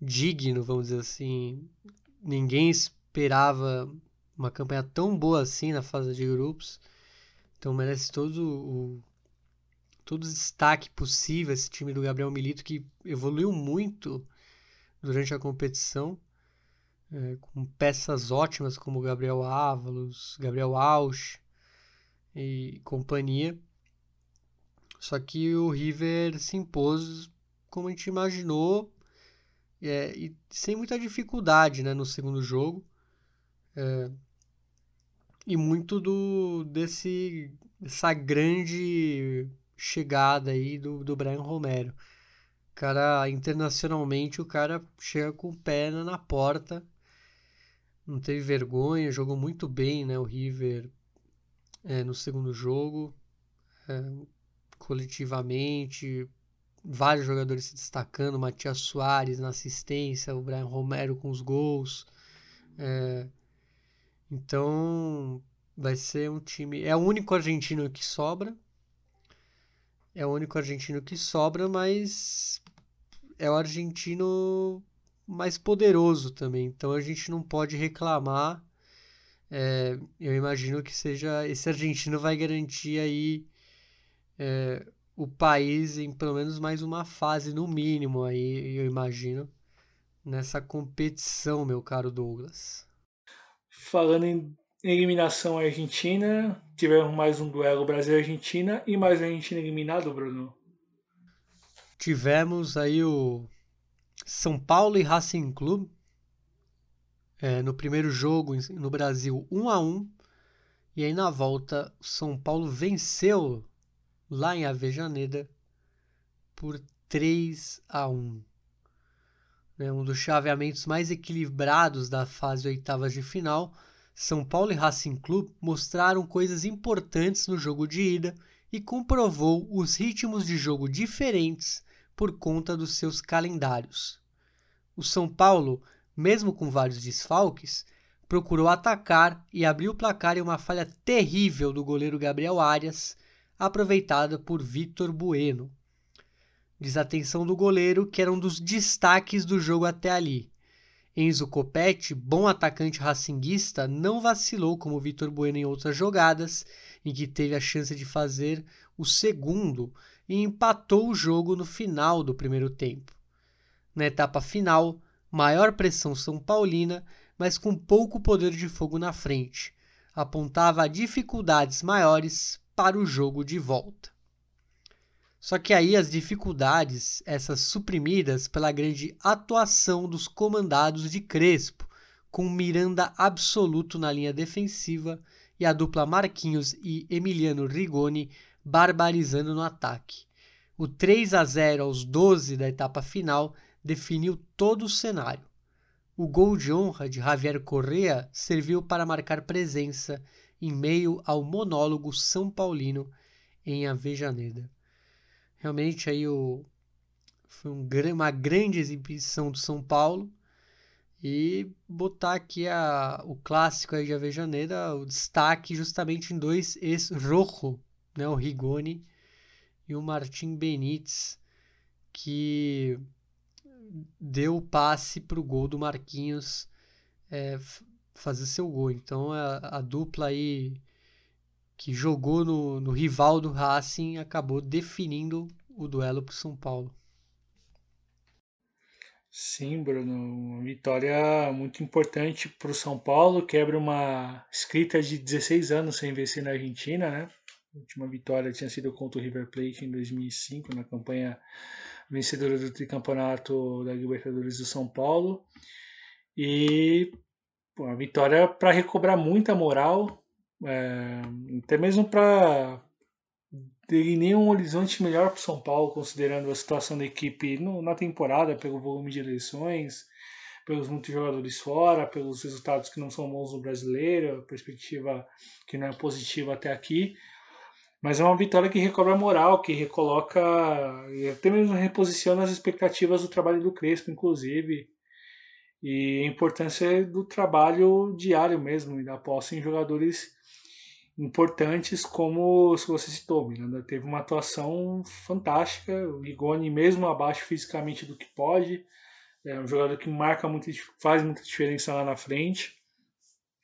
digno, vamos dizer assim. Ninguém esperava uma campanha tão boa assim na fase de grupos. Então merece todo o destaque possível esse time do Gabriel Milito, que evoluiu muito durante a competição, com peças ótimas como Gabriel Ávalos, Gabriel Alves e companhia. Só que o River se impôs como a gente imaginou, e sem muita dificuldade, no segundo jogo. E muito dessa grande chegada aí do Brian Romero. Internacionalmente, o cara chega com perna na porta. Não teve vergonha, jogou muito bem, o River no segundo jogo. Coletivamente, vários jogadores se destacando. Matias Soares na assistência, o Brian Romero com os gols. Então, vai ser um time... É o único argentino que sobra, mas é o argentino mais poderoso também. Então, a gente não pode reclamar. Eu imagino que seja... Esse argentino vai garantir aí o país em pelo menos mais uma fase, no mínimo, aí, eu imagino, nessa competição, meu caro Douglas. Falando em eliminação argentina, tivemos mais um duelo Brasil-Argentina e mais a Argentina eliminado, Bruno. Tivemos aí o São Paulo e Racing Club. No primeiro jogo no Brasil, 1-1. E aí na volta, o São Paulo venceu lá em Avejaneda por 3-1. Um dos chaveamentos mais equilibrados da fase oitavas de final, São Paulo e Racing Club mostraram coisas importantes no jogo de ida e comprovou os ritmos de jogo diferentes por conta dos seus calendários. O São Paulo, mesmo com vários desfalques, procurou atacar e abriu o placar em uma falha terrível do goleiro Gabriel Arias, aproveitada por Vitor Bueno. Desatenção do goleiro, que era um dos destaques do jogo até ali. Enzo Copete, bom atacante racinguista, não vacilou como Vitor Bueno em outras jogadas, em que teve a chance de fazer o segundo e empatou o jogo no final do primeiro tempo. Na etapa final, maior pressão São Paulina, mas com pouco poder de fogo na frente. Apontava dificuldades maiores para o jogo de volta. Só que aí as dificuldades, essas suprimidas pela grande atuação dos comandados de Crespo, com Miranda absoluto na linha defensiva e a dupla Marquinhos e Emiliano Rigoni barbarizando no ataque. O 3-0 aos 12 da etapa final definiu todo o cenário. O gol de honra de Javier Correa serviu para marcar presença em meio ao monólogo são paulino em Avejaneda. Realmente aí o Foi uma grande exibição do São Paulo. E botar aqui o clássico aí de Avejaneira, o destaque justamente em dois ex-rojo, né? O Rigoni e o Martín Benítez, que deu o passe para o gol do Marquinhos fazer seu gol. Então a dupla aí que jogou no rival do Racing acabou definindo o duelo para o São Paulo. Sim, Bruno, vitória muito importante para o São Paulo, quebra uma escrita de 16 anos sem vencer na Argentina, né? A última vitória tinha sido contra o River Plate em 2005, na campanha vencedora do tricampeonato da Libertadores do São Paulo, e uma vitória para recobrar muita moral, até mesmo para delinear um horizonte melhor para o São Paulo, considerando a situação da equipe na temporada, pelo volume de eleições, pelos muitos jogadores fora, pelos resultados que não são bons no brasileiro, a perspectiva que não é positiva até aqui, mas é uma vitória que recobra a moral, que recoloca e até mesmo reposiciona as expectativas do trabalho do Crespo, inclusive, e a importância do trabalho diário mesmo, e da posse em jogadores importantes, como se você citou, Miranda, teve uma atuação fantástica, o Rigoni mesmo abaixo fisicamente do que pode, é um jogador que marca muito, faz muita diferença lá na frente,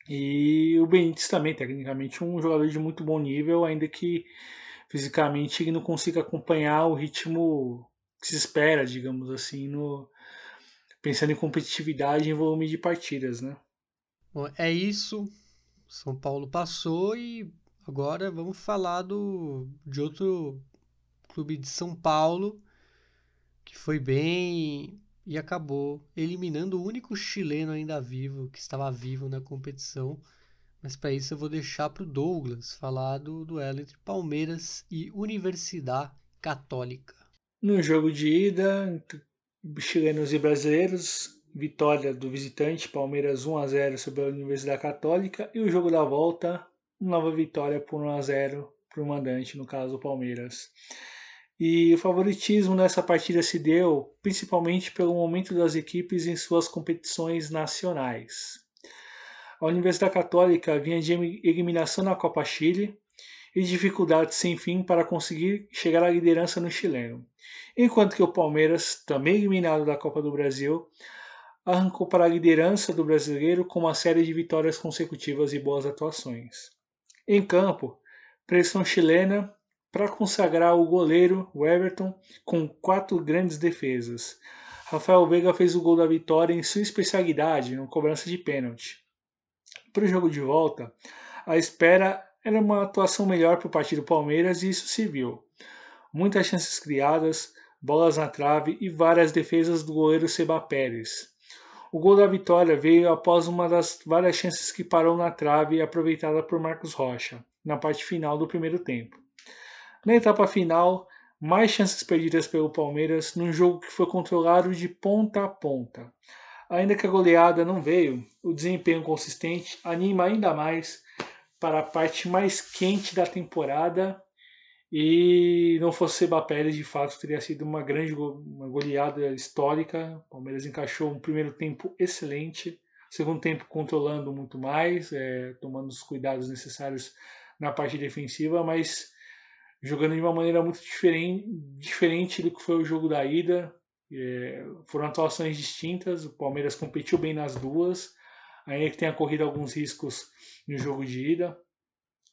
e o Benítez também, tecnicamente, um jogador de muito bom nível, ainda que fisicamente ele não consiga acompanhar o ritmo que se espera, digamos assim, pensando em competitividade e em volume de partidas, né? Bom, é isso. São Paulo passou e agora vamos falar de outro clube de São Paulo que foi bem e acabou eliminando o único chileno ainda vivo, que estava vivo na competição. Mas para isso eu vou deixar para o Douglas falar do duelo entre Palmeiras e Universidad Católica. No jogo de ida, entre chilenos e brasileiros, vitória do visitante, Palmeiras 1-0 sobre a Universidade Católica, e o jogo da volta, nova vitória por 1-0 para o mandante, no caso o Palmeiras. E o favoritismo nessa partida se deu principalmente pelo momento das equipes em suas competições nacionais. A Universidade Católica vinha de eliminação na Copa Chile e dificuldades sem fim para conseguir chegar à liderança no chileno, enquanto que o Palmeiras, também eliminado da Copa do Brasil, arrancou para a liderança do brasileiro com uma série de vitórias consecutivas e boas atuações. Em campo, pressão chilena para consagrar o goleiro, o Everton, com 4 grandes defesas. Rafael Veiga fez o gol da vitória em sua especialidade, na cobrança de pênalti. Para o jogo de volta, a espera era uma atuação melhor para o partido Palmeiras, e isso se viu. Muitas chances criadas, bolas na trave e várias defesas do goleiro Seba Pérez. O gol da vitória veio após uma das várias chances que parou na trave e aproveitada por Marcos Rocha, na parte final do primeiro tempo. Na etapa final, mais chances perdidas pelo Palmeiras num jogo que foi controlado de ponta a ponta. Ainda que a goleada não veio, o desempenho consistente anima ainda mais para a parte mais quente da temporada, e não fosse Seba Pérez, de fato, teria sido uma grande goleada histórica. O Palmeiras encaixou um primeiro tempo excelente, segundo tempo controlando muito mais, tomando os cuidados necessários na parte defensiva, mas jogando de uma maneira muito diferente do que foi o jogo da ida. Foram atuações distintas, o Palmeiras competiu bem nas duas, ainda que tenha corrido alguns riscos no jogo de ida,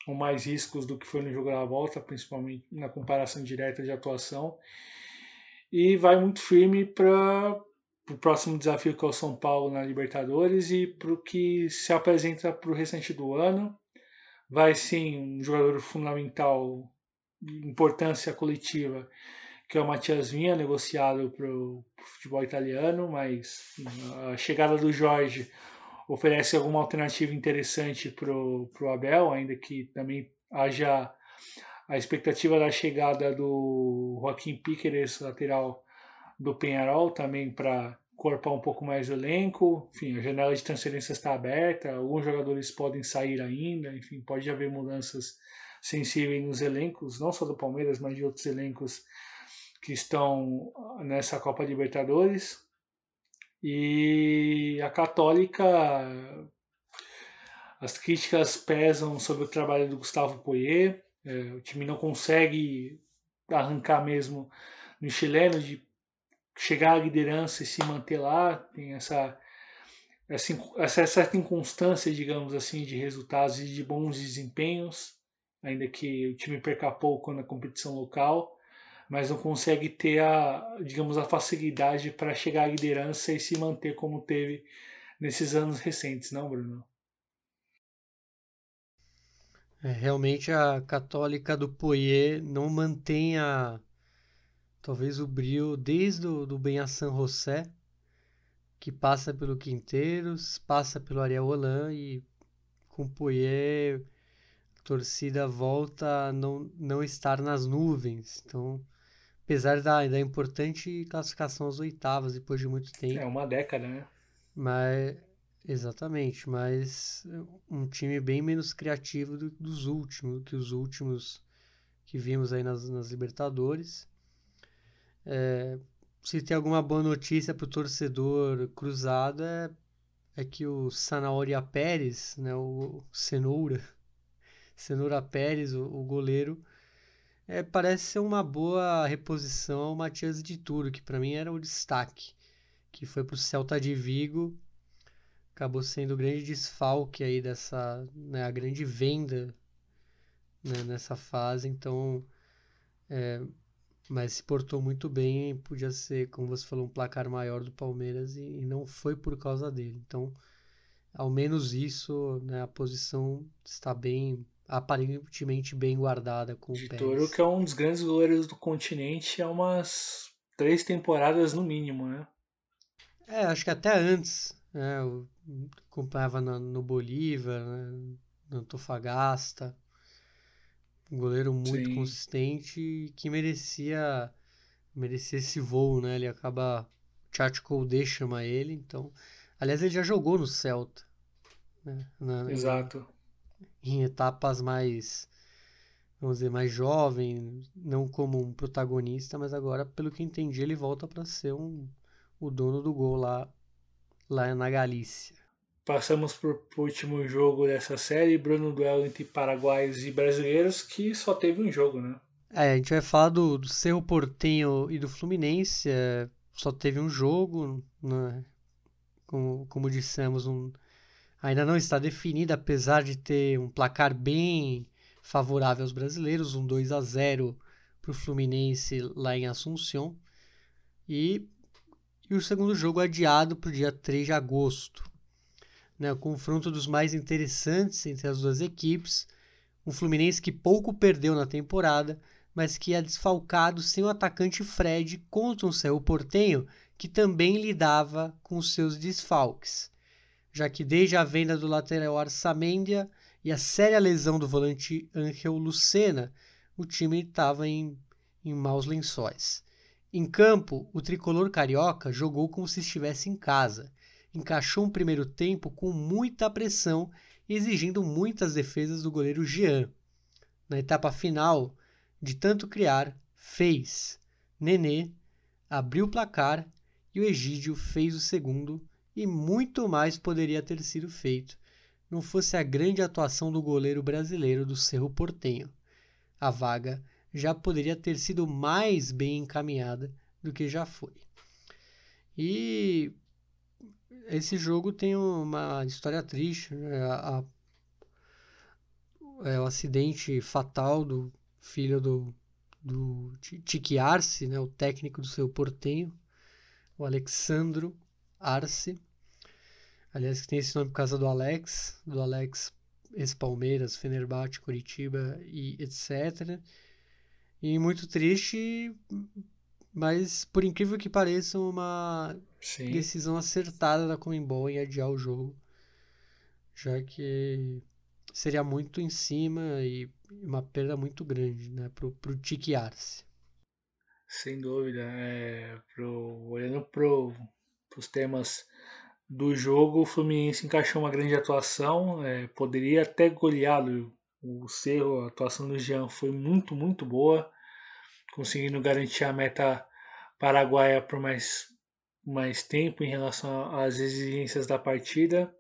com mais riscos do que foi no jogo da volta, principalmente na comparação direta de atuação, e vai muito firme para o próximo desafio, que é o São Paulo na Libertadores, e para o que se apresenta para o restante do ano. Vai sim um jogador fundamental de importância coletiva, que é o Matias Vinha, negociado para o futebol italiano, mas a chegada do Jorge oferece alguma alternativa interessante para o Abel, ainda que também haja a expectativa da chegada do Joaquim Piqueres, lateral do Peñarol, também para corpar um pouco mais o elenco. Enfim, a janela de transferências está aberta, alguns jogadores podem sair ainda, enfim, pode haver mudanças sensíveis nos elencos, não só do Palmeiras, mas de outros elencos que estão nessa Copa Libertadores. E a Católica, as críticas pesam sobre o trabalho do Gustavo Poyet. O time não consegue arrancar mesmo no chileno, de chegar à liderança e se manter lá. Tem essa certa inconstância, digamos assim, de resultados e de bons desempenhos, ainda que o time perca pouco na competição local, mas não consegue ter a facilidade para chegar à liderança e se manter como teve nesses anos recentes, não, Bruno? Realmente a Católica do Poyet não mantém talvez o brilho desde do Benhaçan José, que passa pelo Quinteiros, passa pelo Ariel Holan, e com o Poyet a torcida volta a não estar nas nuvens. Então, apesar da importante classificação às oitavas depois de muito tempo. É uma década, né? Mas... exatamente, mas um time bem menos criativo do que os últimos que vimos aí nas Libertadores. Se tem alguma boa notícia para o torcedor cruzado é que o Sanaória Pérez, né, o Cenoura Pérez, o goleiro, parece ser uma boa reposição ao Matias de Turo, que para mim era o destaque, que foi para o Celta de Vigo. Acabou sendo o grande desfalque aí dessa, né, a grande venda, né, nessa fase. Então, mas se portou muito bem, podia ser, como você falou, um placar maior do Palmeiras e não foi por causa dele. Então, ao menos isso, né, a posição está bem, aparentemente bem guardada com o Pérez. Vitor Bueno, que é um dos grandes goleiros do continente há umas 3 temporadas no mínimo, né? Acho que até antes. Eu acompanhava no Bolívar, né, no Antofagasta, um goleiro muito consistente que merecia esse voo, né? Ele acaba, o Tchatcho Koudé chama ele, então, aliás, ele já jogou no Celta, né? Exato. Em etapas mais, vamos dizer, mais jovem, não como um protagonista, mas agora, pelo que entendi, ele volta para ser o dono do gol lá na Galícia. Passamos pro último jogo dessa série, Bruno, duelo entre paraguaios e brasileiros, que só teve um jogo, né? A gente vai falar do Cerro Porteño e do Fluminense, só teve um jogo, né? Como dissemos, ainda não está definido, apesar de ter um placar bem favorável aos brasileiros, um 2-0 pro Fluminense lá em Assunção, e o segundo jogo adiado para o dia 3 de agosto. Né, o confronto dos mais interessantes entre as duas equipes, um Fluminense que pouco perdeu na temporada, mas que é desfalcado sem o atacante Fred, contra um Cerro Porteño que também lidava com seus desfalques, já que desde a venda do lateral Arzamendia e a séria lesão do volante Ángel Lucena, o time estava em maus lençóis. Em campo, o tricolor carioca jogou como se estivesse em casa. Encaixou um primeiro tempo com muita pressão, exigindo muitas defesas do goleiro Jean. Na etapa final, de tanto criar, fez. Nenê abriu o placar e o Egídio fez o segundo, e muito mais poderia ter sido feito, não fosse a grande atuação do goleiro brasileiro do Cerro Porteño. A vaga já poderia ter sido mais bem encaminhada do que já foi. E esse jogo tem uma história triste, né? O acidente fatal do filho do Tiki Arce, né? O técnico do Cerro Porteño, o Alexandro Arce, aliás, que tem esse nome por causa do Alex ex-Palmeiras, Fenerbahçe, Curitiba e etc. E muito triste, mas por incrível que pareça, uma decisão acertada da Comebol em adiar o jogo, já que seria muito em cima e uma perda muito grande, né, pro Tiki Arce. Sem dúvida. Olhando para os temas do jogo, o Fluminense encaixou uma grande atuação, poderia até goleá-lo. O Cerro, a atuação do Jean foi muito, muito boa. conseguindo garantir a meta paraguaia por mais tempo em relação às exigências da partida.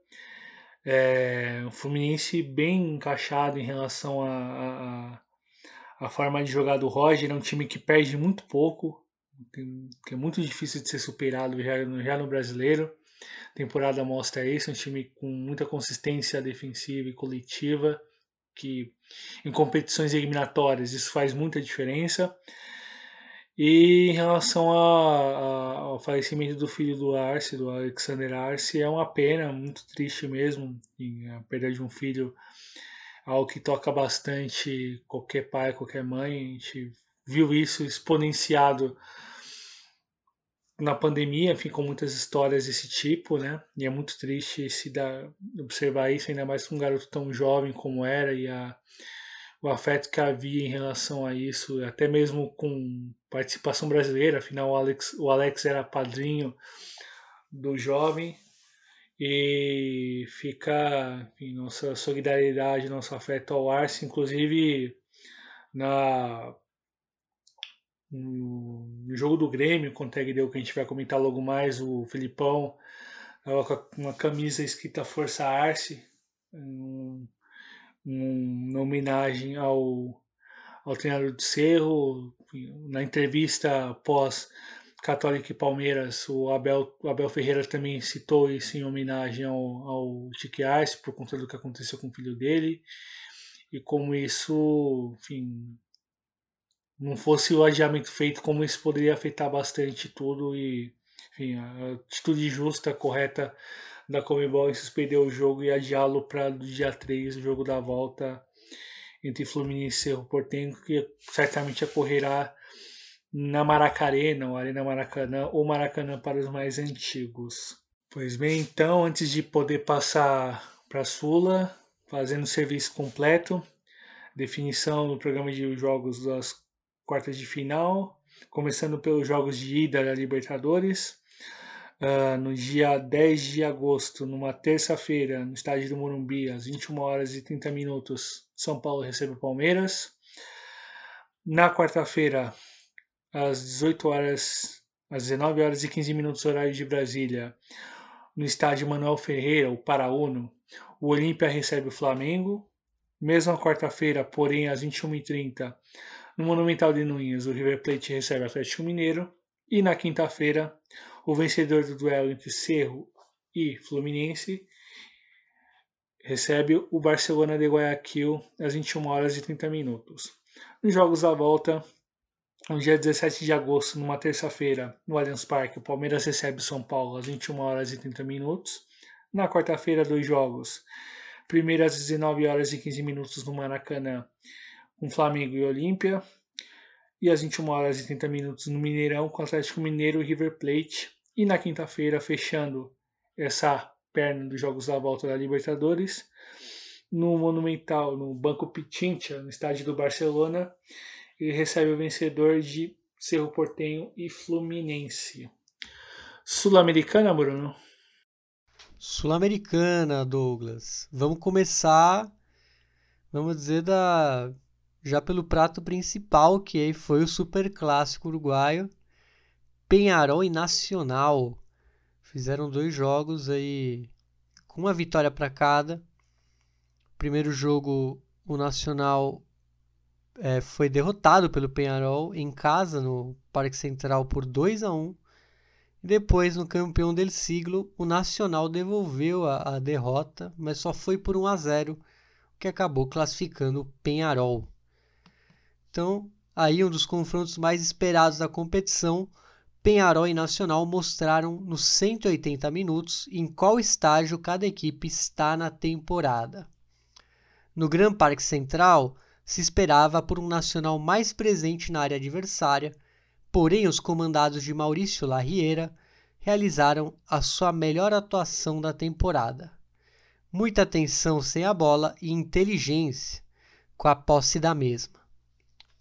O Fluminense bem encaixado em relação à forma de jogar do Roger. É um time que perde muito pouco, que é muito difícil de ser superado já no brasileiro. A temporada mostra isso, um time com muita consistência defensiva e coletiva, que em competições eliminatórias isso faz muita diferença. E em relação ao falecimento do filho do Arce, do Alexander Arce, é uma pena, muito triste mesmo, a perda de um filho, algo que toca bastante qualquer pai, qualquer mãe. A gente viu isso exponenciado na pandemia, ficam muitas histórias desse tipo, né? E é muito triste observar isso, ainda mais com um garoto tão jovem como era, e o afeto que havia em relação a isso, até mesmo com participação brasileira. Afinal, o Alex era padrinho do jovem, e fica, enfim, nossa solidariedade, nosso afeto ao Arce. Inclusive, no jogo do Grêmio, contra a LDU, que a gente vai comentar logo mais, o Felipão estava com uma camisa escrita Força Arce, uma homenagem ao treinador do Cerro. Na entrevista pós Católica e Palmeiras, o Abel Ferreira também citou isso em homenagem ao Tique Arce, por conta do que aconteceu com o filho dele, e como isso, enfim, não fosse o adiamento feito, como isso poderia afetar bastante tudo. E, enfim, a atitude justa, correta da Comebol em suspender o jogo e adiá-lo para o dia 3, o jogo da volta entre Fluminense e Cerro Porteño, que certamente ocorrerá na Maracarena, ou Arena Maracanã, ou Maracanã para os mais antigos. Pois bem, então, antes de poder passar para a Sula, fazendo o serviço completo, definição do programa de jogos das quartas de final, começando pelos jogos de ida da Libertadores. No dia 10 de agosto, numa terça-feira, no estádio do Morumbi, às 21h30, São Paulo recebe o Palmeiras. Na quarta-feira, às 19h15, horário de Brasília, no estádio Manuel Ferreira, o Paraúno, o Olimpia recebe o Flamengo. Mesma quarta-feira, porém, às 21h30, no Monumental de Nunes, o River Plate recebe o Atlético Mineiro. E na quinta-feira, o vencedor do duelo entre Cerro e Fluminense recebe o Barcelona de Guayaquil às 21h30. Nos jogos da volta, no dia 17 de agosto, numa terça-feira, no Allianz Parque, o Palmeiras recebe o São Paulo às 21h30. Na quarta-feira, dois jogos. Primeiro, às 19h15 no Maracanã, com Flamengo e Olímpia. E às 21h30 no Mineirão, com Atlético Mineiro e River Plate. E na quinta-feira, fechando essa perna dos jogos da volta da Libertadores, no Monumental, no Banco Pichincha, no estádio do Barcelona, ele recebe o vencedor de Cerro Porteño e Fluminense. Sul-Americana, Bruno? Sul-Americana, Douglas. Vamos começar, vamos dizer, já pelo prato principal, que aí foi o superclássico uruguaio. Peñarol e Nacional fizeram dois jogos aí com uma vitória para cada. Primeiro jogo, o Nacional foi derrotado pelo Peñarol em casa, no Parque Central, por 2-1. Depois, no campeão del siglo, o Nacional devolveu a derrota, mas só foi por 1-0, que acabou classificando o Peñarol. Então, aí um dos confrontos mais esperados da competição, Peñarol e Nacional mostraram nos 180 minutos em qual estágio cada equipe está na temporada. No Gran Parque Central, se esperava por um Nacional mais presente na área adversária, porém os comandados de Maurício Larriera realizaram a sua melhor atuação da temporada. Muita atenção sem a bola e inteligência com a posse da mesma.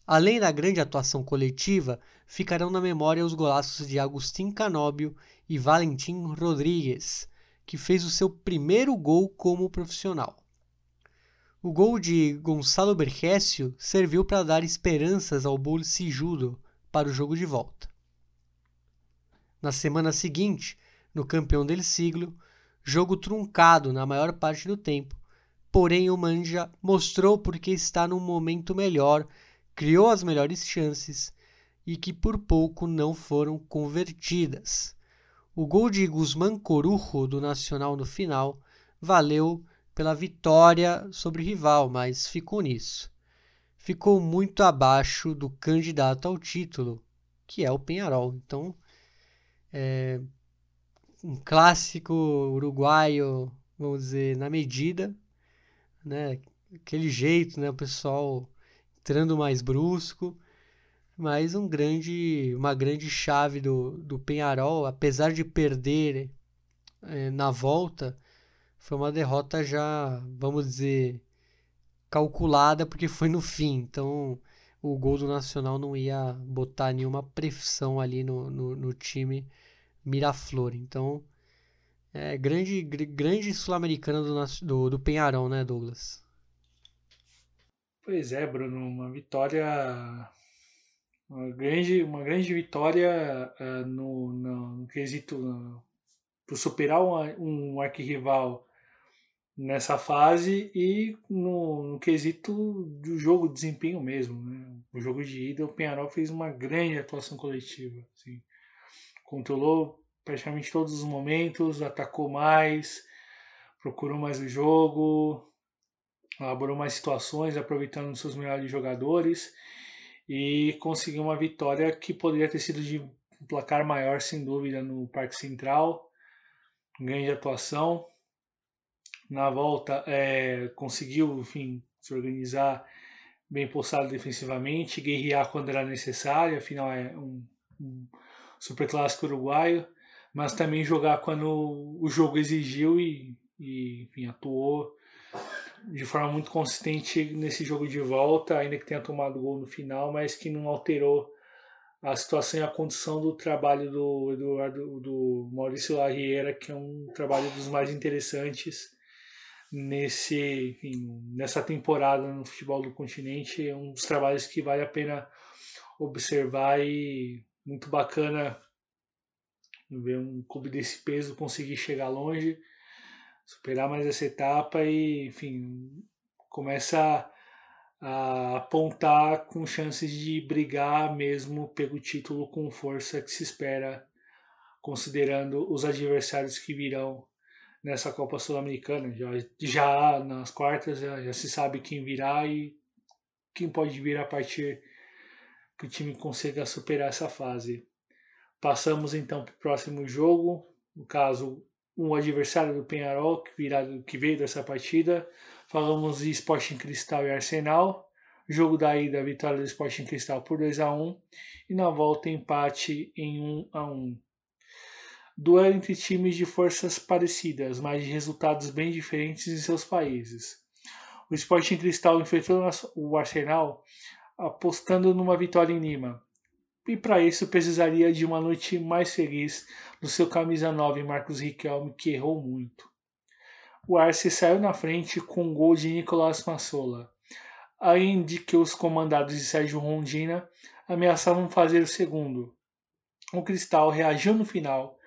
Além da grande atuação coletiva, ficarão na memória os golaços de Agustín Canóbio e Valentim Rodrigues, que fez o seu primeiro gol como profissional. O gol de Gonçalo Bercécio serviu para dar esperanças ao Bolsijudo para o jogo de volta. Na semana seguinte, no Campeão del Siglo, jogo truncado na maior parte do tempo, porém o Manja mostrou porque está num momento melhor, criou as melhores chances e que por pouco não foram convertidas. O gol de Guzmán Corujo do Nacional no final valeu pela vitória sobre o rival, mas ficou nisso. Ficou muito abaixo do candidato ao título, que é o Peñarol. Então, um clássico uruguaio, vamos dizer, na medida, né? Aquele jeito, né? O pessoal entrando mais brusco, mas uma grande chave do Peñarol, apesar de perder na volta. Foi uma derrota já, vamos dizer, calculada, porque foi no fim. Então, o gol do Nacional não ia botar nenhuma pressão ali no time Miraflor. Então, grande sul-americana do Peñarol, né, Douglas? Pois é, Bruno. Uma vitória... Uma grande vitória no quesito... Por superar um arquirrival nessa fase e no quesito do jogo, desempenho mesmo, né? O jogo de ida, o Peñarol fez uma grande atuação coletiva, assim. Controlou praticamente todos os momentos, atacou mais, procurou mais o jogo, elaborou mais situações, aproveitando os seus melhores jogadores e conseguiu uma vitória que poderia ter sido de um placar maior, sem dúvida, no Parque Central. Grande atuação. Na volta, conseguiu, enfim, se organizar bem postado defensivamente, guerrear quando era necessário, afinal é um superclássico uruguaio, mas também jogar quando o jogo exigiu e enfim, atuou de forma muito consistente nesse jogo de volta, ainda que tenha tomado gol no final, mas que não alterou a situação e a condição do trabalho do Maurício Larriera, que é um trabalho dos mais interessantes nessa temporada no futebol do continente. É um dos trabalhos que vale a pena observar e muito bacana ver um clube desse peso conseguir chegar longe, superar mais essa etapa e, enfim, começa a apontar com chances de brigar mesmo pelo título com força que se espera, considerando os adversários que virão nessa Copa Sul-Americana. Já nas quartas já se sabe quem virá e quem pode vir a partir que o time consiga superar essa fase. Passamos então para o próximo jogo, no caso um adversário do Peñarol que veio dessa partida. Falamos de Sporting Cristal e Arsenal. Jogo da ida, vitória do Sporting Cristal por 2-1. E na volta, empate em 1-1. Duelo entre times de forças parecidas, mas de resultados bem diferentes em seus países. O Sporting Cristal enfrentou o Arsenal apostando numa vitória em Lima. E para isso precisaria de uma noite mais feliz do seu camisa 9, Marcos Riquelme, que errou muito. O Arce saiu na frente com um gol de Nicolás Massola, além de que os comandados de Sérgio Rondina ameaçavam fazer o segundo. O Cristal reagiu no final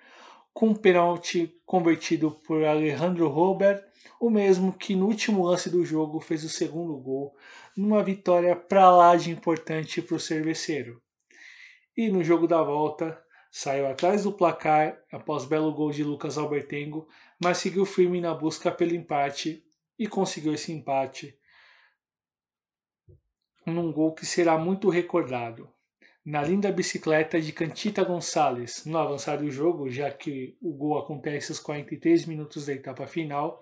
com um pênalti convertido por Alejandro Robert, o mesmo que no último lance do jogo fez o segundo gol, numa vitória pra lá de importante para o cerveceiro. E no jogo da volta, saiu atrás do placar após belo gol de Lucas Albertengo, mas seguiu firme na busca pelo empate e conseguiu esse empate num gol que será muito recordado. Na linda bicicleta de Cantita Gonçalves, no avançar do jogo, já que o gol acontece aos 43 minutos da etapa final,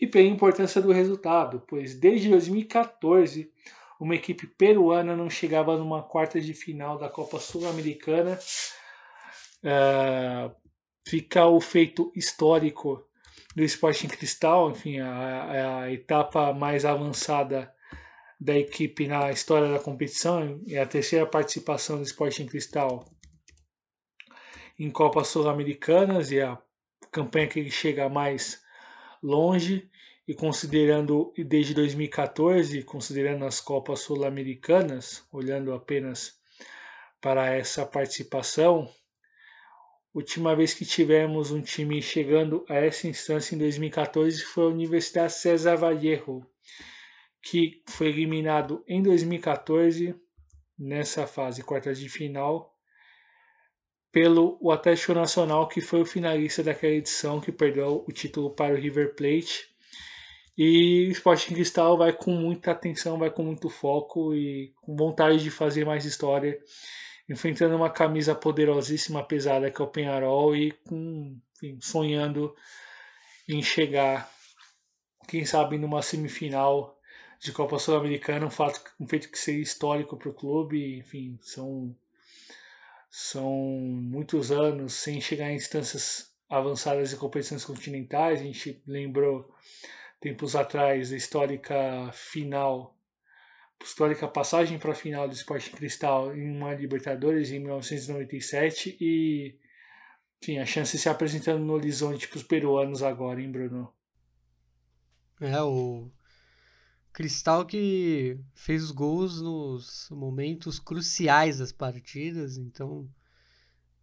e pela importância do resultado, pois desde 2014... uma equipe peruana não chegava numa quarta de final da Copa Sul-Americana. Fica o feito histórico do Sporting Cristal, enfim, a etapa mais avançada da equipe na história da competição. É a terceira participação do Sporting Cristal em Copas Sul-Americanas e a campanha que ele chega mais longe. e considerando desde 2014, considerando as Copas Sul-Americanas, olhando apenas para essa participação, última vez que tivemos um time chegando a essa instância em 2014 foi a Universidad César Vallejo, que foi eliminado em 2014, nessa fase quartas de final, pelo Atlético Nacional, que foi o finalista daquela edição, que perdeu o título para o River Plate. E o Sporting Cristal vai com muita atenção, vai com muito foco e com vontade de fazer mais história, enfrentando uma camisa poderosíssima, pesada, que é o Peñarol, e com, enfim, sonhando em chegar, quem sabe, numa semifinal de Copa Sul-Americana, um feito que seria histórico para o clube. Enfim, são muitos anos sem chegar em instâncias avançadas de competições continentais. A gente lembrou tempos atrás a histórica final, histórica passagem para a final do Sporting Cristal em uma Libertadores em 1997 e, enfim, a chance se apresentando no horizonte para os peruanos agora, hein, Bruno? É, o Cristal que fez os gols nos momentos cruciais das partidas, então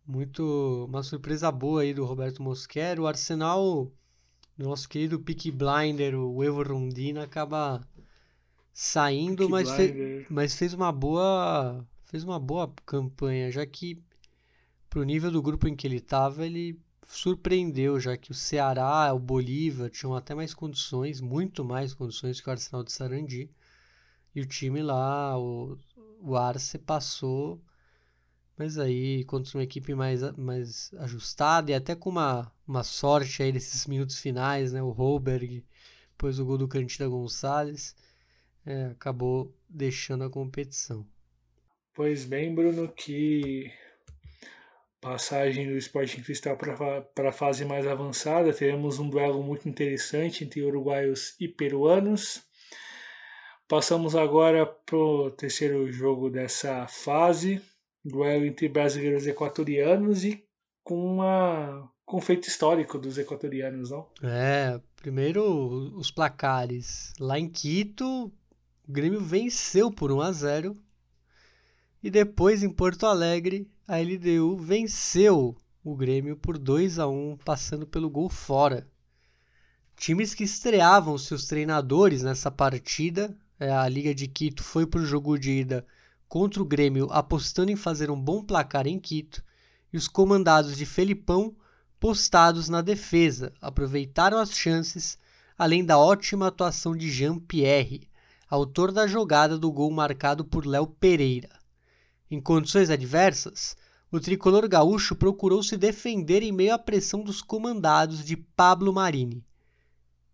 uma surpresa boa aí do Roberto Mosquero. O Arsenal, nosso querido Peaky Blinder, o Evo Rondina, acaba saindo, mas fez uma boa campanha, já que pro nível do grupo em que ele estava, ele surpreendeu, já que o Ceará, o Bolívar tinham até mais condições, muito mais condições que o Arsenal de Sarandi, e o time lá, o Arce, passou, mas aí contra uma equipe mais ajustada e até com uma sorte aí desses minutos finais, né? O Holberg, depois o gol do Cantida Gonçalves, acabou deixando a competição. Pois bem, Bruno, que passagem do Sporting Cristal para a fase mais avançada. Teremos um duelo muito interessante entre uruguaios e peruanos. Passamos agora para o terceiro jogo dessa fase, duelo entre brasileiros e equatorianos, e com um feito histórico dos equatorianos, não? Primeiro os placares. Lá em Quito, o Grêmio venceu por 1-0 e depois em Porto Alegre, a LDU venceu o Grêmio por 2-1, passando pelo gol fora. Times que estreavam seus treinadores nessa partida. A Liga de Quito foi para o jogo de ida contra o Grêmio apostando em fazer um bom placar em Quito, e os comandados de Felipão, postados na defesa, aproveitaram as chances, além da ótima atuação de Jean-Pierre, autor da jogada do gol marcado por Léo Pereira. Em condições adversas, o tricolor gaúcho procurou se defender em meio à pressão dos comandados de Pablo Marini.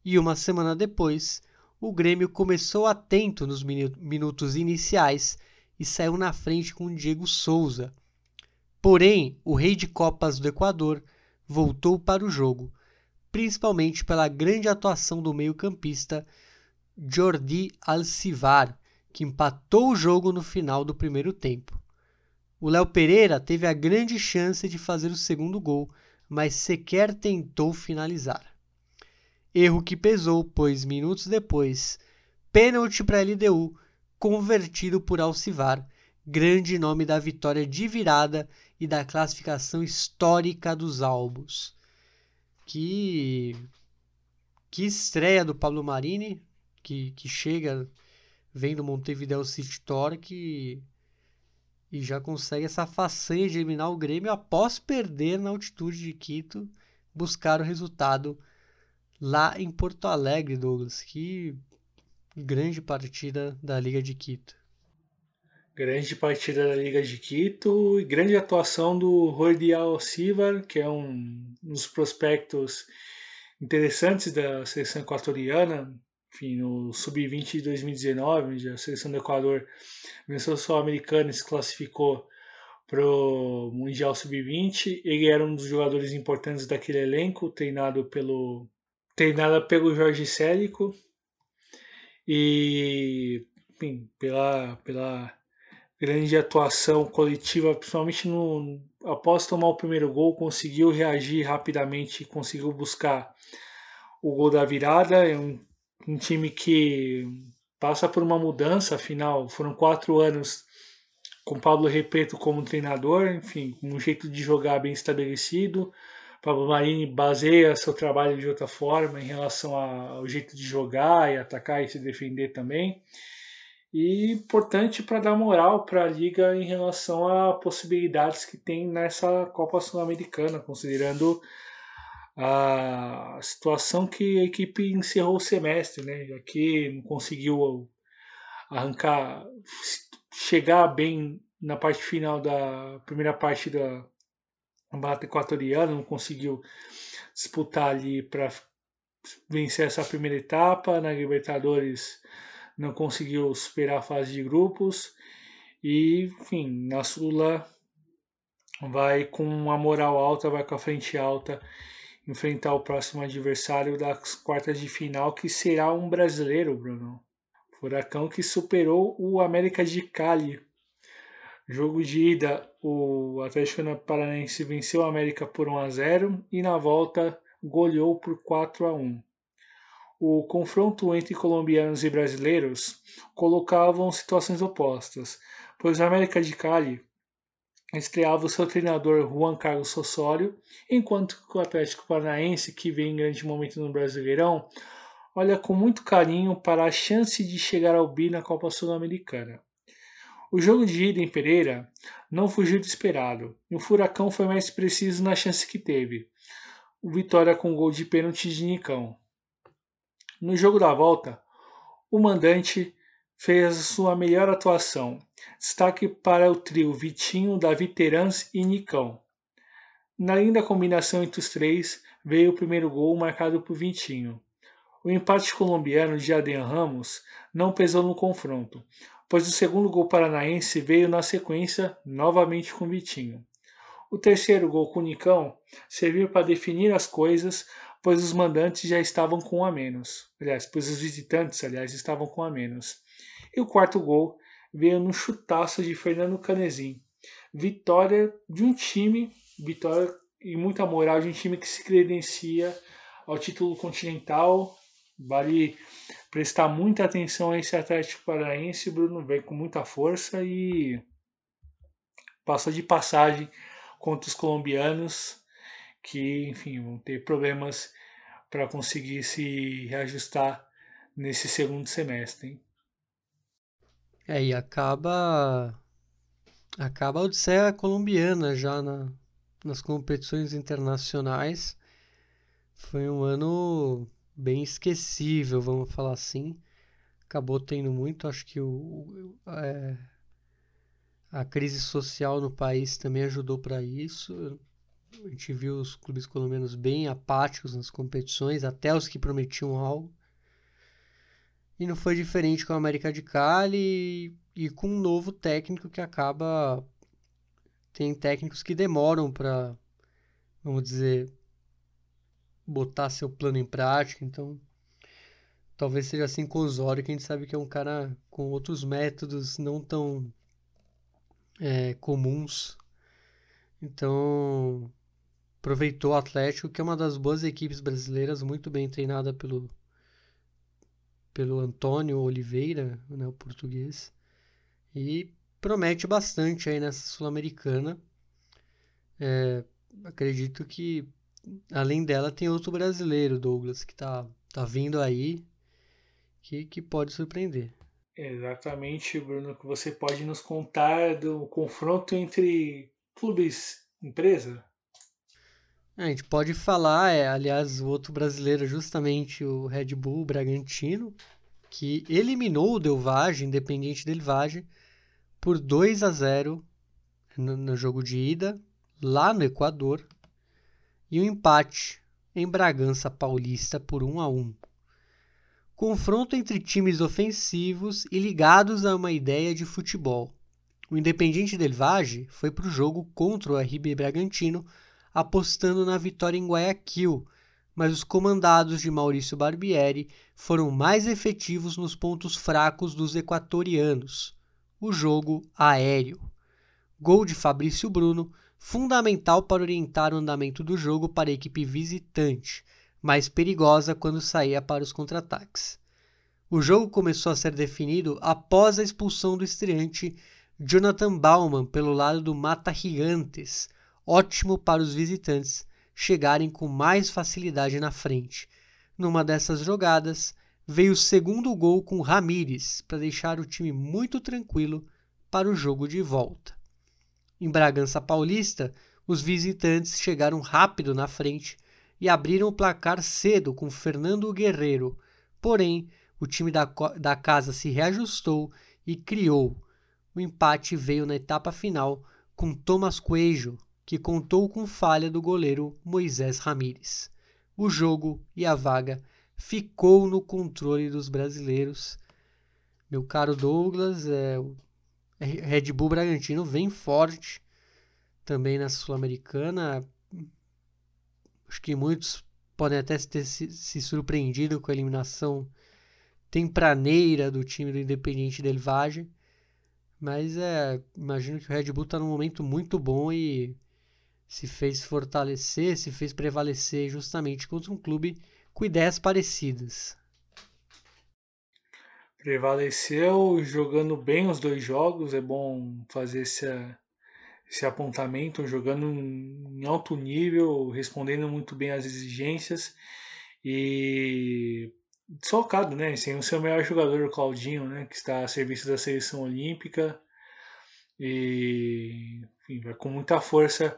E uma semana depois, o Grêmio começou atento nos minutos iniciais e saiu na frente com Diego Souza. Porém, o rei de Copas do Equador voltou para o jogo, principalmente pela grande atuação do meio-campista Jordi Alcivar, que empatou o jogo no final do primeiro tempo. O Léo Pereira teve a grande chance de fazer o segundo gol, mas sequer tentou finalizar. Erro que pesou, pois minutos depois, pênalti para a LDU, convertido por Alcivar, grande nome da vitória de virada e da classificação histórica dos Albos. Que estreia do Pablo Marini, que chega vendo Montevideo City Torque e já consegue essa façanha de eliminar o Grêmio após perder na altitude de Quito, buscar o resultado lá em Porto Alegre, Douglas. Que grande partida da Liga de Quito. Grande partida da Liga de Quito e grande atuação do Jordi Alcivar, que é um dos prospectos interessantes da seleção equatoriana. Enfim, no Sub-20 de 2019, onde a seleção do Equador venceu o Sul-Americano e se classificou para o Mundial Sub-20. Ele era um dos jogadores importantes daquele elenco, treinado pelo Jorge Cérico. E, enfim, pela grande atuação coletiva, principalmente após tomar o primeiro gol, conseguiu reagir rapidamente, conseguiu buscar o gol da virada. É um um time que passa por uma mudança, afinal foram 4 anos com Pablo Repetto como treinador, enfim, um jeito de jogar bem estabelecido. Pablo Marini baseia seu trabalho de outra forma em relação ao jeito de jogar e atacar e se defender também. E importante para dar moral para a Liga em relação a possibilidades que tem nessa Copa Sul-Americana, considerando a situação que a equipe encerrou o semestre, né? Já que não conseguiu arrancar, chegar bem na parte final da primeira parte da Mata Equatoriana, não conseguiu disputar ali para vencer essa primeira etapa. Na Libertadores não conseguiu superar a fase de grupos e, enfim, na Sula vai com uma moral alta, vai com a frente alta enfrentar o próximo adversário das quartas de final, que será um brasileiro, Bruno. Furacão que superou o América de Cali. Jogo de ida, o Atlético Paranaense venceu o América por 1-0 e na volta goleou por 4-1. O confronto entre colombianos e brasileiros colocavam situações opostas, pois o América de Cali estreava o seu treinador Juan Carlos Osório, enquanto que o Atlético Paranaense, que vem em grande momento no Brasileirão, olha com muito carinho para a chance de chegar ao bi na Copa Sul-Americana. O jogo de ida em Pereira não fugiu do esperado, e o Furacão foi mais preciso na chance que teve. O Vitória com gol de pênalti de Nicão. No jogo da volta, o mandante fez a sua melhor atuação. Destaque para o trio Vitinho, Davi Terans e Nicão. Na linda combinação entre os três, veio o primeiro gol marcado por Vitinho. O empate colombiano de Adrian Ramos não pesou no confronto, pois o segundo gol paranaense veio na sequência, novamente com Vitinho. O terceiro gol com Nicão serviu para definir as coisas, pois os mandantes já estavam com um a menos. Aliás, pois os visitantes, estavam com um a menos. E o quarto gol veio no chutaço de Fernando Canezinho. Vitória e muita moral de um time que se credencia ao título continental. Vale prestar muita atenção a esse Atlético Paranaense. Bruno vem com muita força e passa de passagem contra os colombianos, que, enfim, vão ter problemas para conseguir se reajustar nesse segundo semestre, hein? É, e acaba a odisseia colombiana já nas competições internacionais. Foi um ano bem esquecível, vamos falar assim. Acabou tendo muito, acho que a crise social no país também ajudou para isso. A gente viu os clubes colombianos bem apáticos nas competições, até os que prometiam algo. E não foi diferente com a América de Cali e com um novo técnico que acaba... Tem técnicos que demoram para, vamos dizer, botar seu plano em prática. Então, talvez seja assim com o Osório, que a gente sabe que é um cara com outros métodos não tão comuns. Então, aproveitou o Atlético, que é uma das boas equipes brasileiras, muito bem treinada pelo Antônio Oliveira, né, o português, e promete bastante aí nessa Sul-Americana. Acredito que, além dela, tem outro brasileiro, Douglas, que tá vindo aí, que pode surpreender. Exatamente, Bruno, que você pode nos contar do confronto entre clubes, empresa? A gente pode falar, aliás, o outro brasileiro, justamente o Red Bull Bragantino, que eliminou o Independiente del Valle, por 2-0 no jogo de ida, lá no Equador, e um empate em Bragança Paulista por 1-1. Confronto entre times ofensivos e ligados a uma ideia de futebol. O Independiente del Valle foi para o jogo contra o RB Bragantino, apostando na vitória em Guayaquil, mas os comandados de Maurício Barbieri foram mais efetivos nos pontos fracos dos equatorianos. O jogo aéreo. Gol de Fabrício Bruno, fundamental para orientar o andamento do jogo para a equipe visitante, mais perigosa quando saía para os contra-ataques. O jogo começou a ser definido após a expulsão do estreante Jonathan Baumann pelo lado do Mata Gigantes, ótimo para os visitantes chegarem com mais facilidade na frente. Numa dessas jogadas, veio o segundo gol com Ramírez para deixar o time muito tranquilo para o jogo de volta. Em Bragança Paulista, os visitantes chegaram rápido na frente e abriram o placar cedo com Fernando Guerreiro, porém, o time da casa se reajustou e criou. O empate veio na etapa final com Thomas Coelho, que contou com falha do goleiro Moisés Ramírez. O jogo e a vaga ficou no controle dos brasileiros. Meu caro Douglas, o Red Bull Bragantino vem forte também na Sul-Americana. Acho que muitos podem até ter se surpreendido com a eliminação tempraneira do time do Independiente del Valle, mas imagino que o Red Bull está num momento muito bom e se fez fortalecer, se fez prevalecer justamente contra um clube com ideias parecidas. Prevaleceu, jogando bem os dois jogos, é bom fazer esse apontamento, jogando em alto nível, respondendo muito bem às exigências e desfalcado, né? Sem o seu melhor jogador, o Claudinho, né? Que está a serviço da seleção olímpica e, enfim, vai com muita força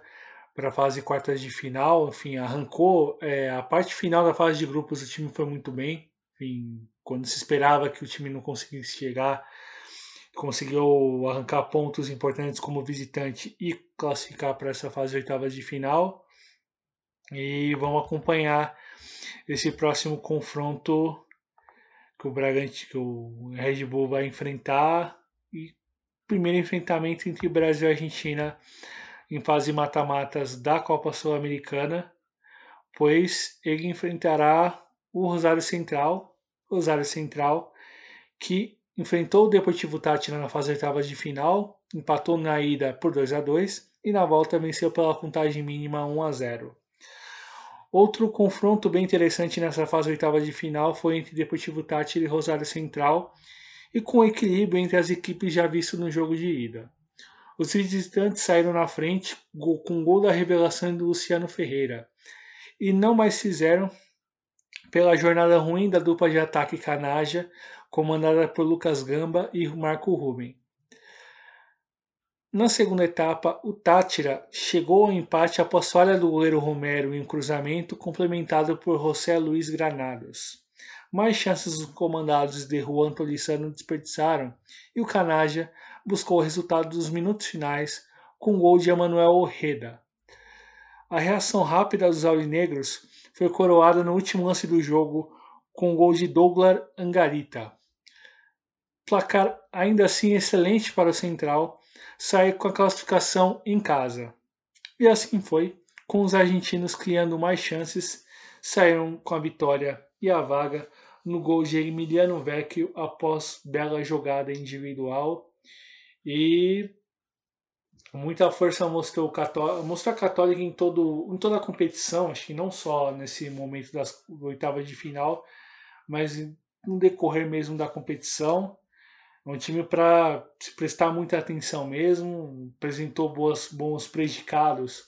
para a fase de quartas de final. Enfim, arrancou a parte final da fase de grupos. O time foi muito bem. Enfim, quando se esperava que o time não conseguisse chegar, conseguiu arrancar pontos importantes como visitante e classificar para essa fase de oitavas de final. E vamos acompanhar esse próximo confronto que o Red Bull vai enfrentar, e primeiro enfrentamento entre Brasil e Argentina em fase mata-matas da Copa Sul-Americana, pois ele enfrentará o Rosário Central, que enfrentou o Deportivo Táchira na fase de oitavas de final, empatou na ida por 2-2 e na volta venceu pela contagem mínima 1-0. Outro confronto bem interessante nessa fase oitava de final foi entre Deportivo Táchira e Rosário Central, e com equilíbrio entre as equipes já visto no jogo de ida. Os visitantes saíram na frente com o gol da revelação do Luciano Ferreira, e não mais fizeram pela jornada ruim da dupla de ataque Canaja, comandada por Lucas Gamba e Marco Ruben. Na segunda etapa, o Táchira chegou ao empate após falha do goleiro Romero em um cruzamento complementado por José Luiz Granados. Mais chances dos comandados de Juan Tolissano desperdiçaram e o Canaja buscou o resultado dos minutos finais com o gol de Emanuel Orreda. A reação rápida dos aurinegros foi coroada no último lance do jogo com o gol de Douglas Angarita. Placar ainda assim excelente para o Central sair com a classificação em casa. E assim foi, com os argentinos criando mais chances, saíram com a vitória e a vaga no gol de Emiliano Vecchio após bela jogada individual. E muita força mostrou a Católica em toda a competição, acho que não só nesse momento das oitavas de final, mas no decorrer mesmo da competição. É um time para se prestar muita atenção mesmo, apresentou bons predicados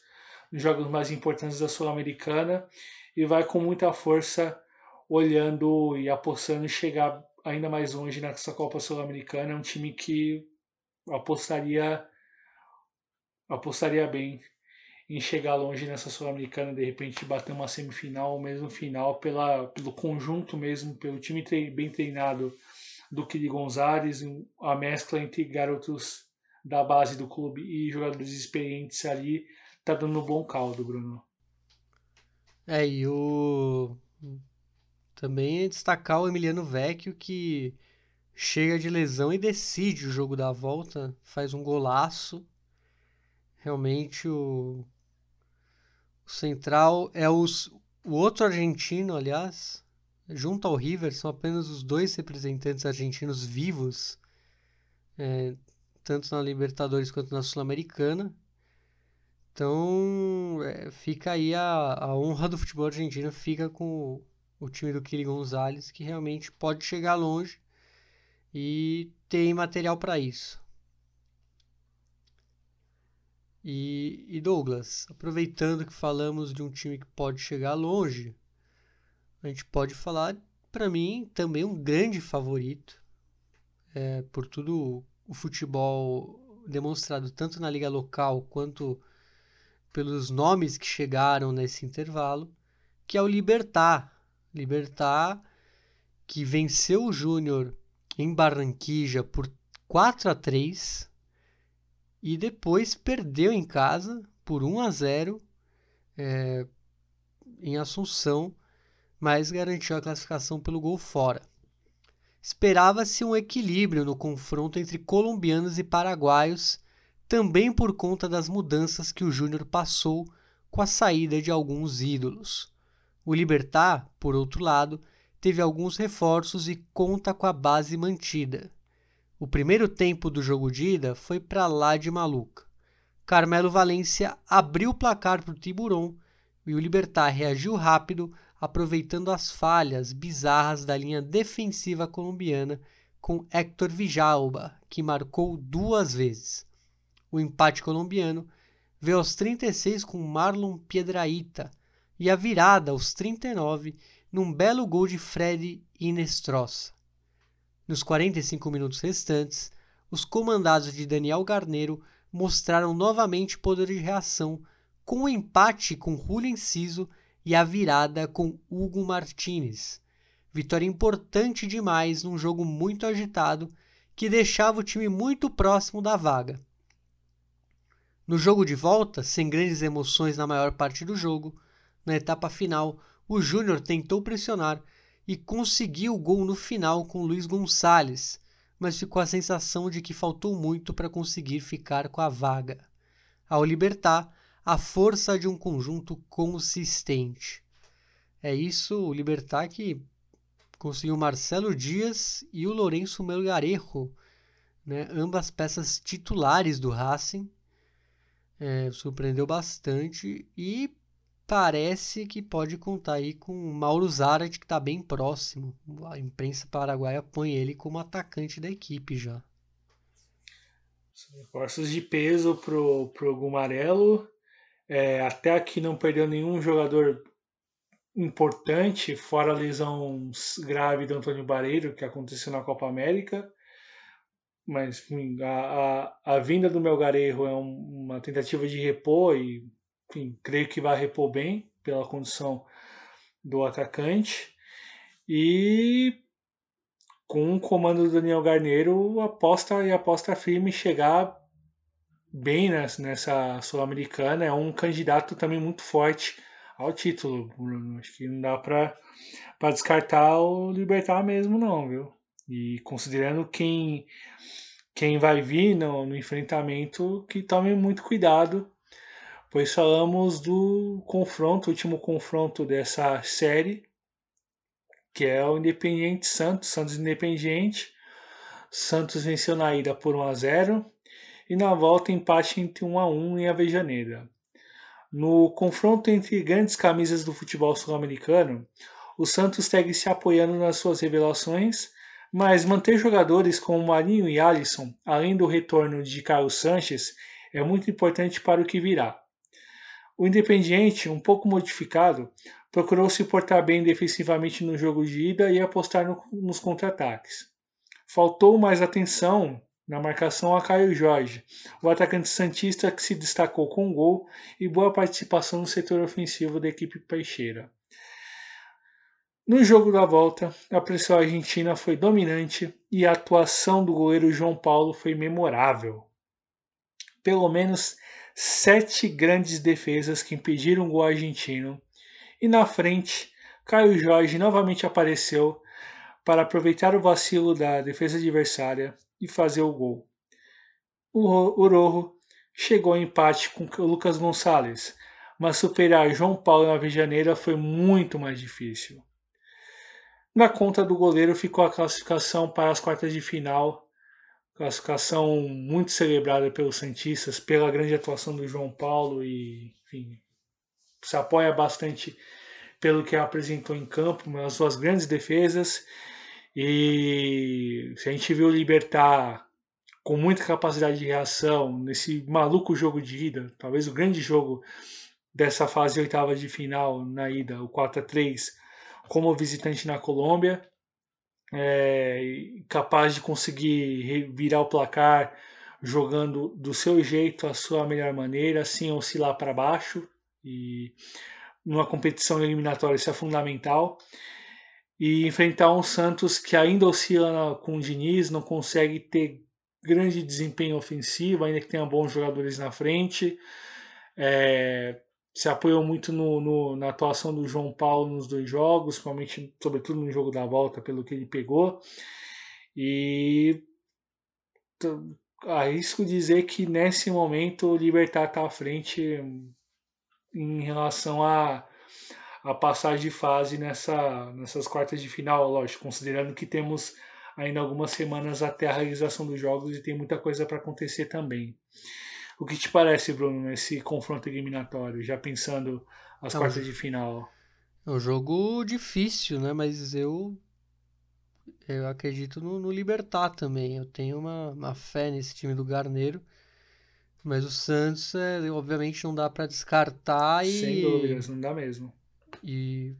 nos jogos mais importantes da Sul-Americana e vai com muita força olhando e apostando em chegar ainda mais longe nessa Copa Sul-Americana. É um time que apostaria bem em chegar longe nessa Sul-Americana, de repente bater uma semifinal ou mesmo final pelo conjunto mesmo, pelo time bem treinado do Kili Gonzalez, a mescla entre garotos da base do clube e jogadores experientes ali, tá dando um bom caldo, Bruno. Também destacar o Emiliano Vecchio, que chega de lesão e decide o jogo da volta, faz um golaço. Realmente o Central é o outro argentino, aliás. Junto ao River, são apenas os dois representantes argentinos vivos, tanto na Libertadores quanto na Sul-Americana. Então, fica aí a honra do futebol argentino, fica com o time do Kili Gonzalez, que realmente pode chegar longe e tem material para isso. E Douglas, aproveitando que falamos de um time que pode chegar longe, a gente pode falar, para mim, também um grande favorito, por tudo o futebol demonstrado tanto na liga local quanto pelos nomes que chegaram nesse intervalo, que é o Libertad. Libertad, que venceu o Júnior em Barranquilla por 4-3 e depois perdeu em casa por 1-0 em Assunção, mas garantiu a classificação pelo gol fora. Esperava-se um equilíbrio no confronto entre colombianos e paraguaios, também por conta das mudanças que o Júnior passou com a saída de alguns ídolos. O Libertad, por outro lado, teve alguns reforços e conta com a base mantida. O primeiro tempo do jogo de ida foi para lá de maluca. Carmelo Valencia abriu o placar para o Tiburón e o Libertad reagiu rápido, aproveitando as falhas bizarras da linha defensiva colombiana com Héctor Villalba, que marcou 2 vezes. O empate colombiano veio aos 36 com Marlon Piedrahita e a virada aos 39 num belo gol de Freddy Inestrosa. Nos 45 minutos restantes, os comandados de Daniel Garneiro mostraram novamente poder de reação com o empate com Julio Enciso e a virada com Hugo Martínez. Vitória importante demais num jogo muito agitado que deixava o time muito próximo da vaga. No jogo de volta, sem grandes emoções na maior parte do jogo, na etapa final, o Júnior tentou pressionar e conseguiu o gol no final com Luiz Gonçalves, mas ficou a sensação de que faltou muito para conseguir ficar com a vaga. Ao Libertad, a força de um conjunto consistente. É isso, o Libertad que conseguiu Marcelo Dias e o Lourenço Melgarejo, né, ambas peças titulares do Racing. Surpreendeu bastante e parece que pode contar aí com o Mauro Zarate, que está bem próximo. A imprensa paraguaia põe ele como atacante da equipe já. Reforços de peso pro Gumarelo. Até aqui não perdeu nenhum jogador importante, fora a lesão grave do Antônio Bareiro, que aconteceu na Copa América. Mas a vinda do Melgarejo é uma tentativa de repor e, enfim, creio que vai repor bem pela condição do atacante. E com o comando do Daniel Garneiro, aposta firme chegar bem nessa Sul-Americana. É um candidato também muito forte ao título, Bruno. Acho que não dá para descartar o Libertad mesmo não, viu? E considerando quem vai vir no enfrentamento, que tome muito cuidado, pois falamos do confronto, último confronto dessa série, que é o Independiente Santos Independiente. Santos venceu na ida por 1-0 e na volta empate entre 1-1 em Avejaneira. No confronto entre grandes camisas do futebol sul-americano, o Santos segue se apoiando nas suas revelações, mas manter jogadores como Marinho e Alisson, além do retorno de Carlos Sanches, é muito importante para o que virá. O Independiente, um pouco modificado, procurou se portar bem defensivamente no jogo de ida e apostar nos contra-ataques. Faltou mais atenção na marcação a Caio Jorge, o atacante santista que se destacou com gol e boa participação no setor ofensivo da equipe peixeira. No jogo da volta, a pressão argentina foi dominante e a atuação do goleiro João Paulo foi memorável. Pelo menos 7 grandes defesas que impediram o gol argentino. E na frente, Caio Jorge novamente apareceu para aproveitar o vacilo da defesa adversária e fazer o gol. O Rojo chegou ao empate com o Lucas Gonçalves, mas superar João Paulo na Avejaneira foi muito mais difícil. Na conta do goleiro ficou a classificação para as quartas de final, classificação muito celebrada pelos santistas, pela grande atuação do João Paulo e, enfim, se apoia bastante pelo que apresentou em campo, nas suas grandes defesas. E se a gente viu Libertar com muita capacidade de reação nesse maluco jogo de ida, talvez o grande jogo dessa fase oitava de final na ida, o 4-3, como visitante na Colômbia, capaz de conseguir virar o placar jogando do seu jeito, a sua melhor maneira, sem oscilar para baixo, e numa competição eliminatória isso é fundamental. E enfrentar um Santos que ainda oscila com o Diniz, não consegue ter grande desempenho ofensivo, ainda que tenha bons jogadores na frente. Se apoiou muito na atuação do João Paulo nos dois jogos, sobretudo no jogo da volta, pelo que ele pegou. E arrisco dizer que nesse momento o Libertar está à frente em relação a passagem de fase nessas quartas de final, lógico, considerando que temos ainda algumas semanas até a realização dos jogos e tem muita coisa para acontecer também. O que te parece, Bruno, esse confronto eliminatório, já pensando as quartas de final? É um jogo difícil, né? Mas eu acredito no Libertar também. Eu tenho uma fé nesse time do Garneiro. Mas o Santos, obviamente, não dá para descartar. Sem dúvidas, não dá mesmo. E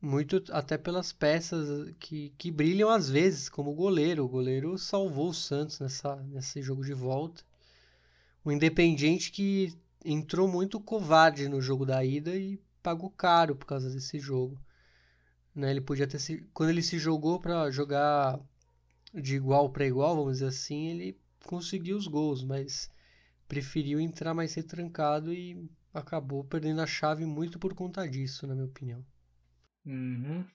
muito até pelas peças que brilham às vezes, como o goleiro. O goleiro salvou o Santos nesse jogo de volta. O Independiente que entrou muito covarde no jogo da ida e pagou caro por causa desse jogo. Né? Ele podia ter quando ele se jogou para jogar de igual para igual, vamos dizer assim, ele conseguiu os gols, mas preferiu entrar mais retrancado e acabou perdendo a chave muito por conta disso, na minha opinião. Uhum.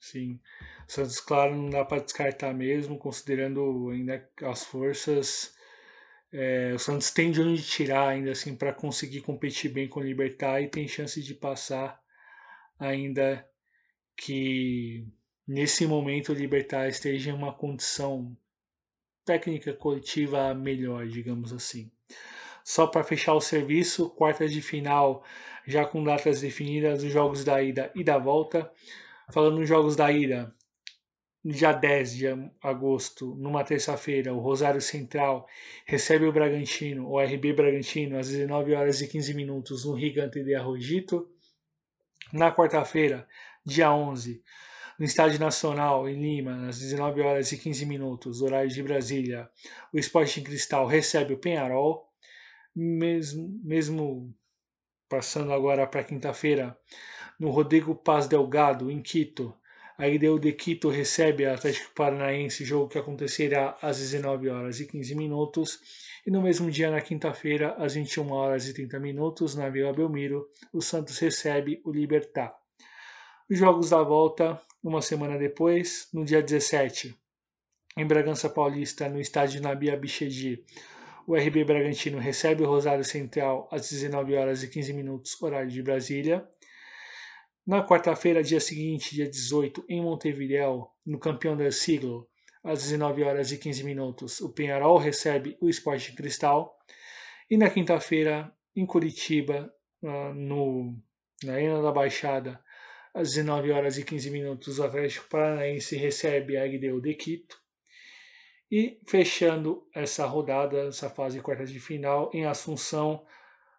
Sim. O Santos, claro, não dá para descartar mesmo, considerando ainda as forças. O Santos tem de onde tirar ainda assim para conseguir competir bem com o Libertar e tem chance de passar, ainda que nesse momento o Libertar esteja em uma condição técnica coletiva melhor, digamos assim. Só para fechar o serviço, quartas de final já com datas definidas, os jogos da ida e da volta. Falando nos jogos da ida, dia 10 de agosto, numa terça-feira, o Rosário Central recebe o Bragantino, o RB Bragantino, às 19h15 no Gigante de Arrojito. Na quarta-feira, dia 11, no Estádio Nacional, em Lima, às 19h15, horário de Brasília, o Sporting Cristal recebe o Peñarol. Mesmo passando agora para quinta-feira, no Rodrigo Paz Delgado, em Quito, a IDU de Quito recebe o Atlético Paranaense, jogo que acontecerá às 19h15. E no mesmo dia, na quinta-feira, às 21h30, na Vila Belmiro, o Santos recebe o Libertar. Os jogos da volta, uma semana depois, no dia 17, em Bragança Paulista, no estádio Nabi Abichedi, o RB Bragantino recebe o Rosário Central às 19h15, horário de Brasília. Na quarta-feira, dia seguinte, dia 18, em Montevidéu, no campeão do siglo, às 19h15, o Peñarol recebe o Sporting Cristal. E na quinta-feira, em Curitiba, na Arena da Baixada, às 19h15, o Atlético Paranaense recebe a LDU de Quito. E fechando essa rodada, essa fase quarta de final, em Assunção,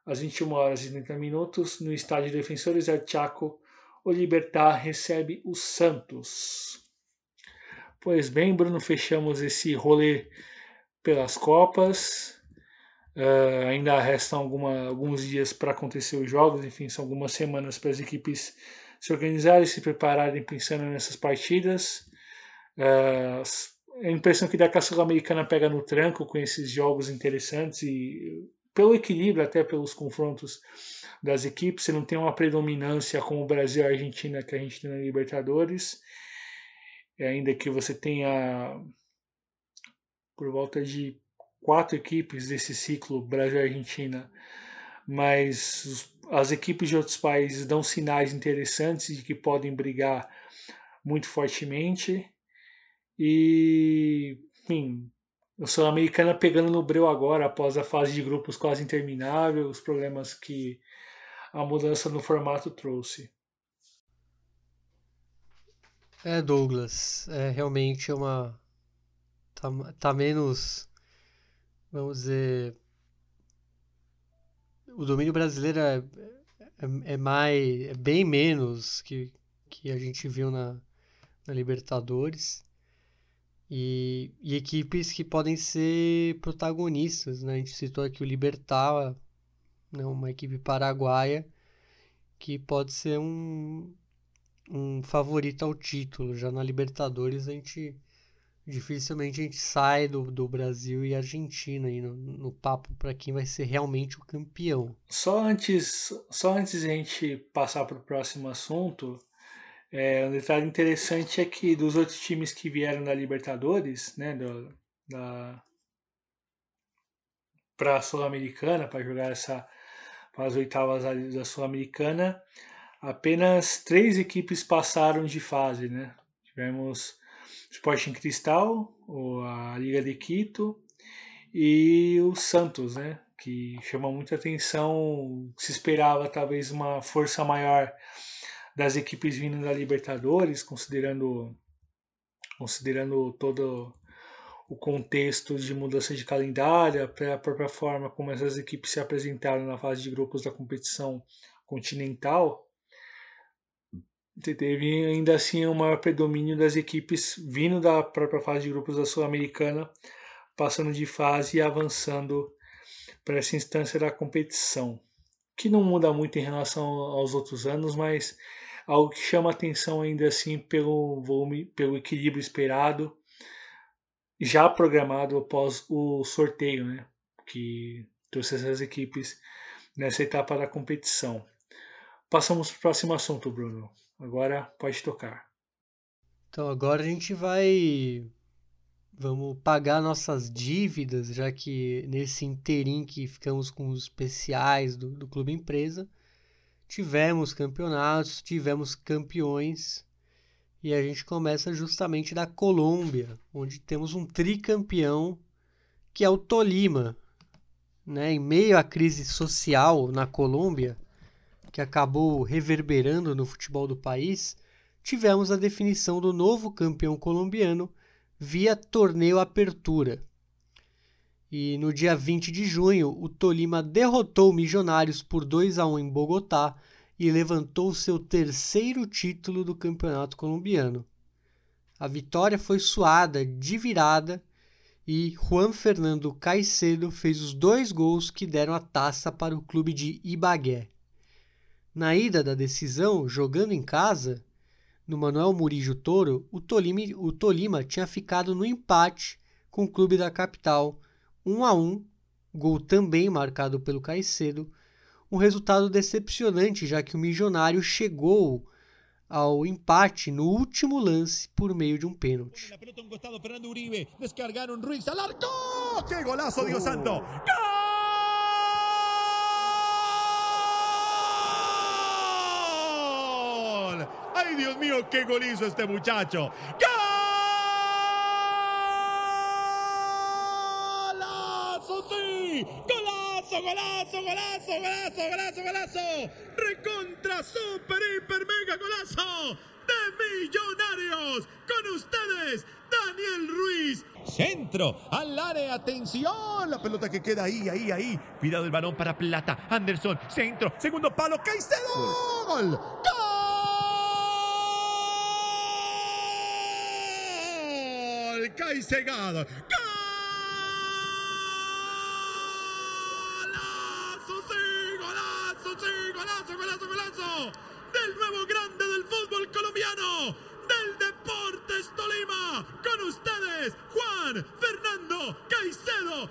às 21h30, no estádio Defensores del Chaco, o Libertar recebe o Santos. Pois bem, Bruno, fechamos esse rolê pelas Copas. Ainda restam alguns dias para acontecer os jogos, enfim, são algumas semanas para as equipes se organizarem, se prepararem pensando nessas partidas. A impressão que dá que a Sul-Americana pega no tranco com esses jogos interessantes e pelo equilíbrio, até pelos confrontos das equipes, você não tem uma predominância como o Brasil e a Argentina que a gente tem na Libertadores, ainda que você tenha por volta de 4 equipes desse ciclo Brasil e Argentina, mas as equipes de outros países dão sinais interessantes de que podem brigar muito fortemente e, enfim, o Sul-Americana pegando no breu agora, após a fase de grupos quase interminável, os problemas que a mudança no formato trouxe. É, Douglas, realmente é uma... Tá menos, vamos dizer... O domínio brasileiro é bem menos que a gente viu na Libertadores. E equipes que podem ser protagonistas, né? A gente citou aqui o Libertad, né? Uma equipe paraguaia que pode ser um favorito ao título. Já na Libertadores dificilmente a gente sai do Brasil e Argentina aí no papo para quem vai ser realmente o campeão. Só antes de a gente passar para o próximo assunto, um detalhe interessante é que dos outros times que vieram da Libertadores, né, para a Sul-Americana, para jogar para as oitavas da Sul-Americana, apenas 3 equipes passaram de fase, né? Tivemos o Sporting Cristal, a Liga de Quito e o Santos, né, que chama muita atenção. Se esperava talvez uma força maior das equipes vindo da Libertadores, considerando todo o contexto de mudança de calendário, a própria forma como essas equipes se apresentaram na fase de grupos da competição continental. Teve ainda assim um maior predomínio das equipes vindo da própria fase de grupos da Sul-Americana, passando de fase e avançando para essa instância da competição, que não muda muito em relação aos outros anos, mas algo que chama atenção ainda assim pelo volume, pelo equilíbrio esperado, já programado após o sorteio, né, que trouxe essas equipes nessa etapa da competição. Passamos para o próximo assunto, Bruno. Agora pode tocar. Então agora a gente vamos pagar nossas dívidas, já que nesse interim que ficamos com os especiais do Clube Empresa, tivemos campeonatos, tivemos campeões, e a gente começa justamente da Colômbia, onde temos um tricampeão, que é o Tolima, né? Em meio à crise social na Colômbia, que acabou reverberando no futebol do país, tivemos a definição do novo campeão colombiano via torneio Apertura. E no dia 20 de junho, o Tolima derrotou o Milionários por 2-1 em Bogotá e levantou seu terceiro título do campeonato colombiano. A vitória foi suada de virada e Juan Fernando Caicedo fez os 2 gols que deram a taça para o clube de Ibagué. Na ida da decisão, jogando em casa, no Manuel Murillo Toro, o Tolima tinha ficado no empate com o clube da capital, 1-1, gol também marcado pelo Caicedo, um resultado decepcionante, já que o Milionário chegou ao empate no último lance por meio de um pênalti. Que golaço, Deus santo! Gol! ¡Ay, Dios mío, qué gol hizo este muchacho! ¡Golazo, sí! ¡Golazo, golazo, golazo, golazo, golazo, golazo! ¡Recontra, super, hiper, mega golazo de Millonarios! ¡Con ustedes, Daniel Ruiz! Centro al área, atención, la pelota que queda ahí. Cuidado el balón para Plata, Anderson, centro, segundo palo, Caicedo! ¡Gol! ¡Gol! Caicedo, golazo, del nuevo grande del fútbol colombiano, del Deportes Tolima, con ustedes Juan Fernando Caicedo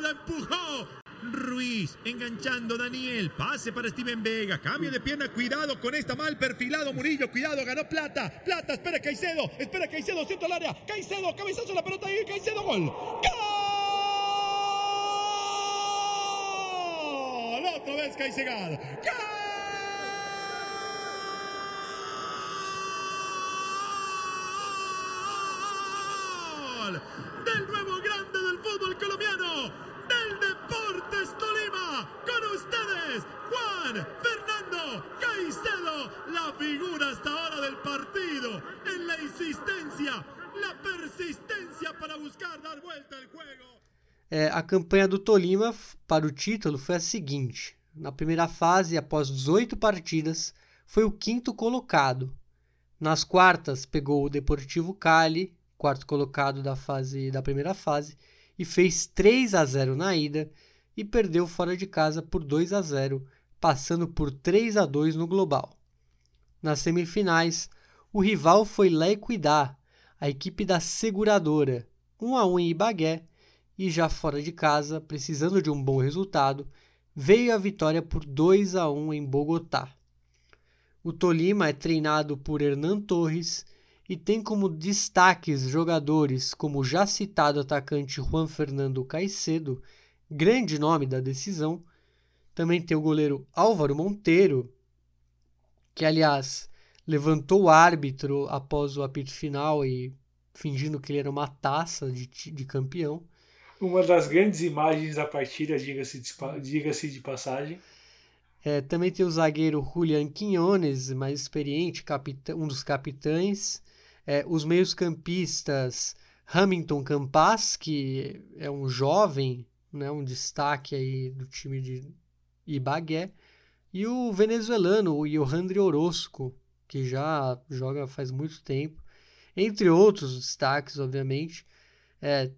la empujó, Ruiz enganchando Daniel, pase para Steven Vega, cambio de pierna, cuidado con esta, mal perfilado Murillo, cuidado, ganó Plata, espera Caicedo, centro al área, Caicedo, cabezazo, la pelota y Caicedo, ¡gol! Otra vez Caicedo, ¡gol! Del nuevo grande del fútbol colombiano, Deportes Tolima, con ustedes Juan Fernando Caicedo. Caicedo, la figura hasta ahora del partido, en la insistencia, la persistencia para buscar dar vuelta al juego. A campanha do Tolima para o título foi a seguinte: na primeira fase, após 18 partidas, foi o quinto colocado. Nas quartas, pegou o Deportivo Cali, quarto colocado da primeira fase, e fez 3-0 na ida e perdeu fora de casa por 2-0, passando por 3-2 no global. Nas semifinais, o rival foi La Equidad, a equipe da seguradora, 1-1 em Ibagué, e já fora de casa, precisando de um bom resultado, veio a vitória por 2-1 em Bogotá. O Tolima é treinado por Hernan Torres e tem como destaques jogadores como o já citado atacante Juan Fernando Caicedo, grande nome da decisão. Também tem o goleiro Álvaro Monteiro, que aliás levantou o árbitro após o apito final e fingindo que ele era uma taça de campeão. Uma das grandes imagens da partida, diga-se de passagem. Também tem o zagueiro Julián Quiñones, mais experiente, um dos capitães. Os meios-campistas Hamilton Campas, que é um jovem, né, um destaque aí do time de Ibagué. E o venezuelano, o Yohandri Orozco, que já joga faz muito tempo. Entre outros destaques, obviamente.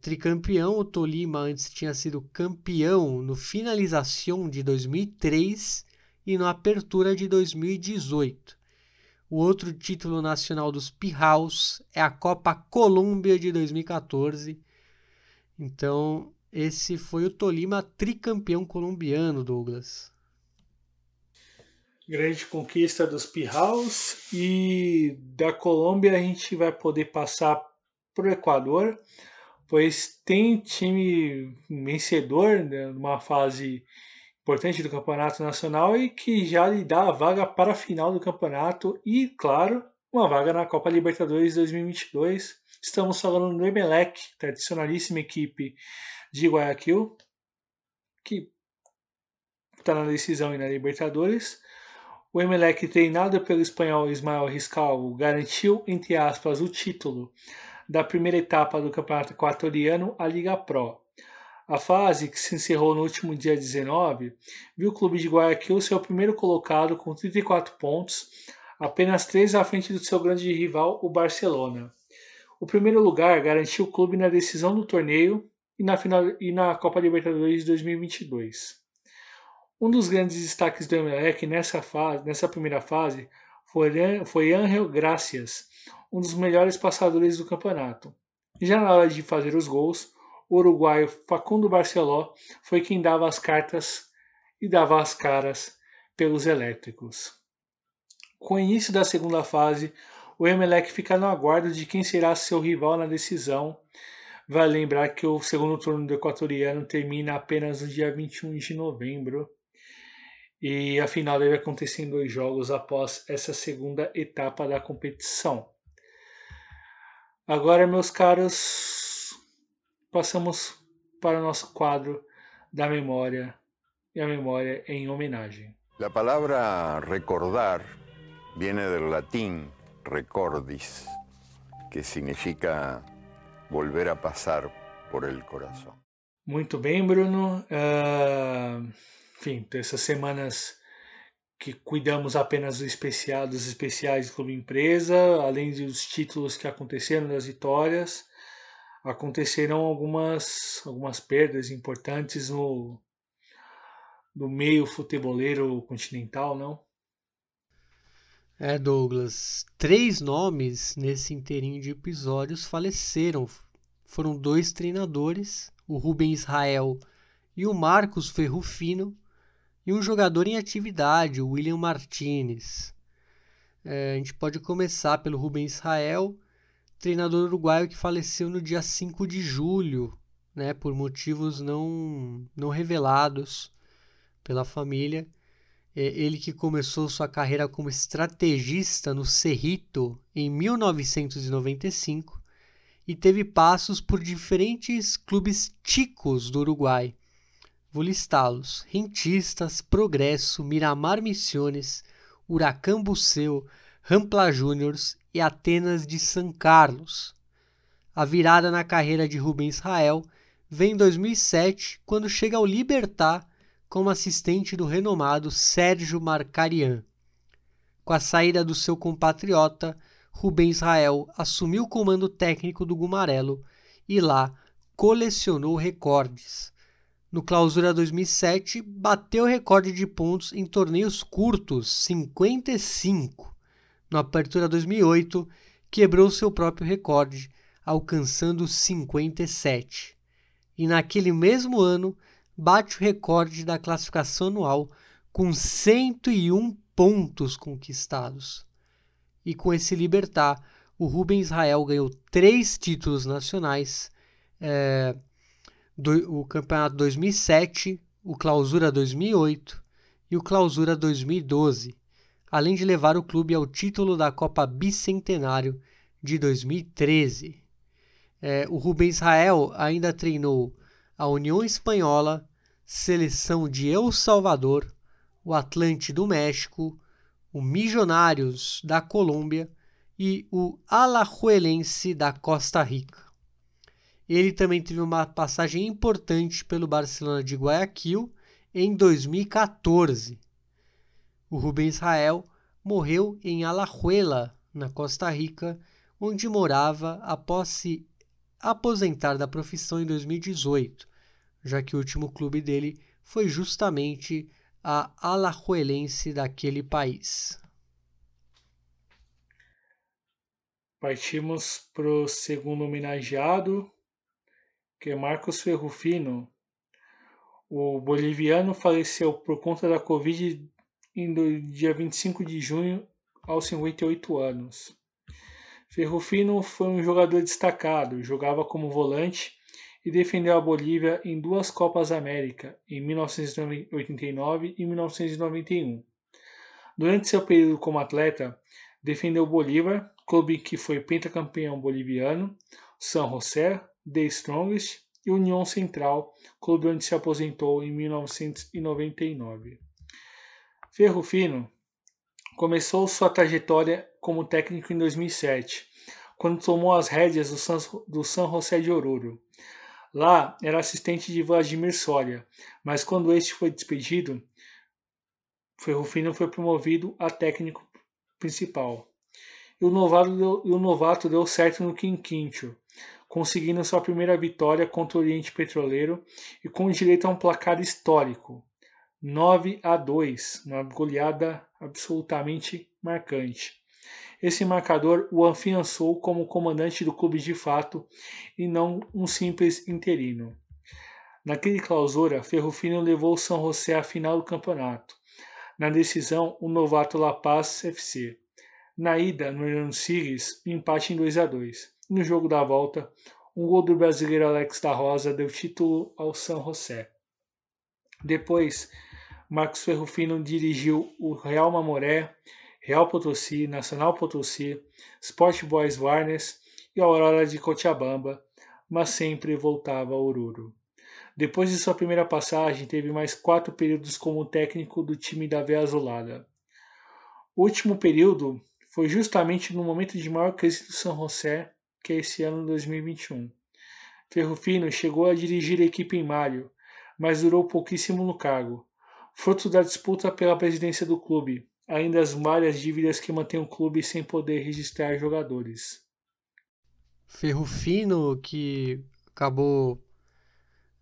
Tricampeão, o Tolima antes tinha sido campeão no Finalização de 2003 e no Apertura de 2018. O outro título nacional dos Pijaus é a Copa Colômbia de 2014. Então, esse foi o Tolima tricampeão colombiano, Douglas. Grande conquista dos Pijaus, e da Colômbia a gente vai poder passar para o Equador, pois tem time vencedor, né, numa fase importante do Campeonato Nacional e que já lhe dá a vaga para a final do campeonato e, claro, uma vaga na Copa Libertadores 2022. Estamos falando do Emelec, tradicionalíssima equipe de Guayaquil, que está na decisão e na Libertadores. O Emelec, treinado pelo espanhol Ismael Riscal, garantiu, entre aspas, o título da primeira etapa do Campeonato Equatoriano, a Liga Pro. A fase, que se encerrou no último dia 19, viu o clube de Guayaquil ser o primeiro colocado com 34 pontos, apenas 3 à frente do seu grande rival, o Barcelona. O primeiro lugar garantiu o clube na decisão do torneio e na final, e na Copa Libertadores de 2022. Um dos grandes destaques do Emelec nessa primeira fase foi Ángel Gracias, um dos melhores passadores do campeonato. Já na hora de fazer os gols, o uruguaio Facundo Barceló foi quem dava as cartas e dava as caras pelos elétricos. Com o início da segunda fase, o Emelec fica no aguardo de quem será seu rival na decisão. Vale lembrar que o segundo turno do equatoriano termina apenas no dia 21 de novembro. E a final deve acontecer em 2 jogos após essa segunda etapa da competição. Agora, meus caros, passamos para o nosso quadro da memória, e a memória em homenagem. A palavra recordar vem do latim recordis, que significa volver a passar por el coração. Muito bem, Bruno. Enfim, essas semanas que cuidamos apenas dos especiais do Clube Empresa, além dos títulos que aconteceram, das vitórias, aconteceram algumas perdas importantes no meio futeboleiro continental, não? Douglas, 3 nomes nesse inteirinho de episódios faleceram. Foram 2 treinadores, o Rubem Israel e o Marcos Ferrufino, e um jogador em atividade, o William Martínez. A gente pode começar pelo Rubem Israel, treinador uruguaio que faleceu no dia 5 de julho, né, por motivos não revelados pela família. Ele que começou sua carreira como estrategista no Cerrito em 1995 e teve passos por diferentes clubes ticos do Uruguai. Vou listá-los: Rentistas, Progresso, Miramar Misiones, Huracán Buceo, Rampla Juniors e Atenas de São Carlos. A virada na carreira de Rubem Israel vem em 2007, quando chega ao Libertad como assistente do renomado Sérgio Marcarian. Com a saída do seu compatriota, Rubem Israel assumiu o comando técnico do Gumarelo e lá colecionou recordes. No Clausura 2007, bateu o recorde de pontos em torneios curtos, 55. No Apertura 2008, quebrou seu próprio recorde, alcançando 57. E naquele mesmo ano, bate o recorde da classificação anual com 101 pontos conquistados. E com esse Libertad, o Rubem Israel ganhou 3 títulos nacionais, o Campeonato 2007, o Clausura 2008 e o Clausura 2012, além de levar o clube ao título da Copa Bicentenário de 2013. O Rubem Israel ainda treinou a União Espanhola, Seleção de El Salvador, o Atlante do México, o Milionários da Colômbia e o Alajuelense da Costa Rica. Ele também teve uma passagem importante pelo Barcelona de Guayaquil em 2014. O Rubem Israel morreu em Alajuela, na Costa Rica, onde morava após se aposentar da profissão em 2018, já que o último clube dele foi justamente a Alajuelense daquele país. Partimos para o segundo homenageado, que é Marcos Ferrufino. O boliviano faleceu por conta da Covid no dia 25 de junho, aos 58 anos. Ferrufino foi um jogador destacado, jogava como volante e defendeu a Bolívia em 2 Copas América, em 1989 e 1991. Durante seu período como atleta, defendeu o Bolívar, clube que foi pentacampeão boliviano, San José, The Strongest e União Central, clube onde se aposentou em 1999. Ferrufino começou sua trajetória como técnico em 2007, quando tomou as rédeas do San José de Oruro. Lá era assistente de Vladimir Soria, mas quando este foi despedido, Ferrufino foi promovido a técnico principal. E o novato deu certo no Quinquincho, conseguindo sua primeira vitória contra o Oriente Petroleiro e com direito a um placar histórico, 9-2, uma goleada absolutamente marcante. Esse marcador o afiançou como comandante do clube de fato e não um simples interino. Naquele Clausura, Ferrufino levou o São José à final do campeonato. Na decisão, o novato La Paz FC. Na ida, no Hernando Siles, empate em 2-2. No jogo da volta, um gol do brasileiro Alex da Rosa deu título ao São José. Depois, Marcos Ferrufino dirigiu o Real Mamoré, Real Potosí, Nacional Potosí, Sport Boys Warnes e Aurora de Cochabamba, mas sempre voltava a Oruro. Depois de sua primeira passagem, teve mais 4 períodos como técnico do time da Veia Azulada. O último período foi justamente no momento de maior crise do São José, que é esse ano 2021. Ferrufino chegou a dirigir a equipe em maio, mas durou pouquíssimo no cargo, fruto da disputa pela presidência do clube, ainda as várias dívidas que mantém o clube sem poder registrar jogadores. Ferrufino, que acabou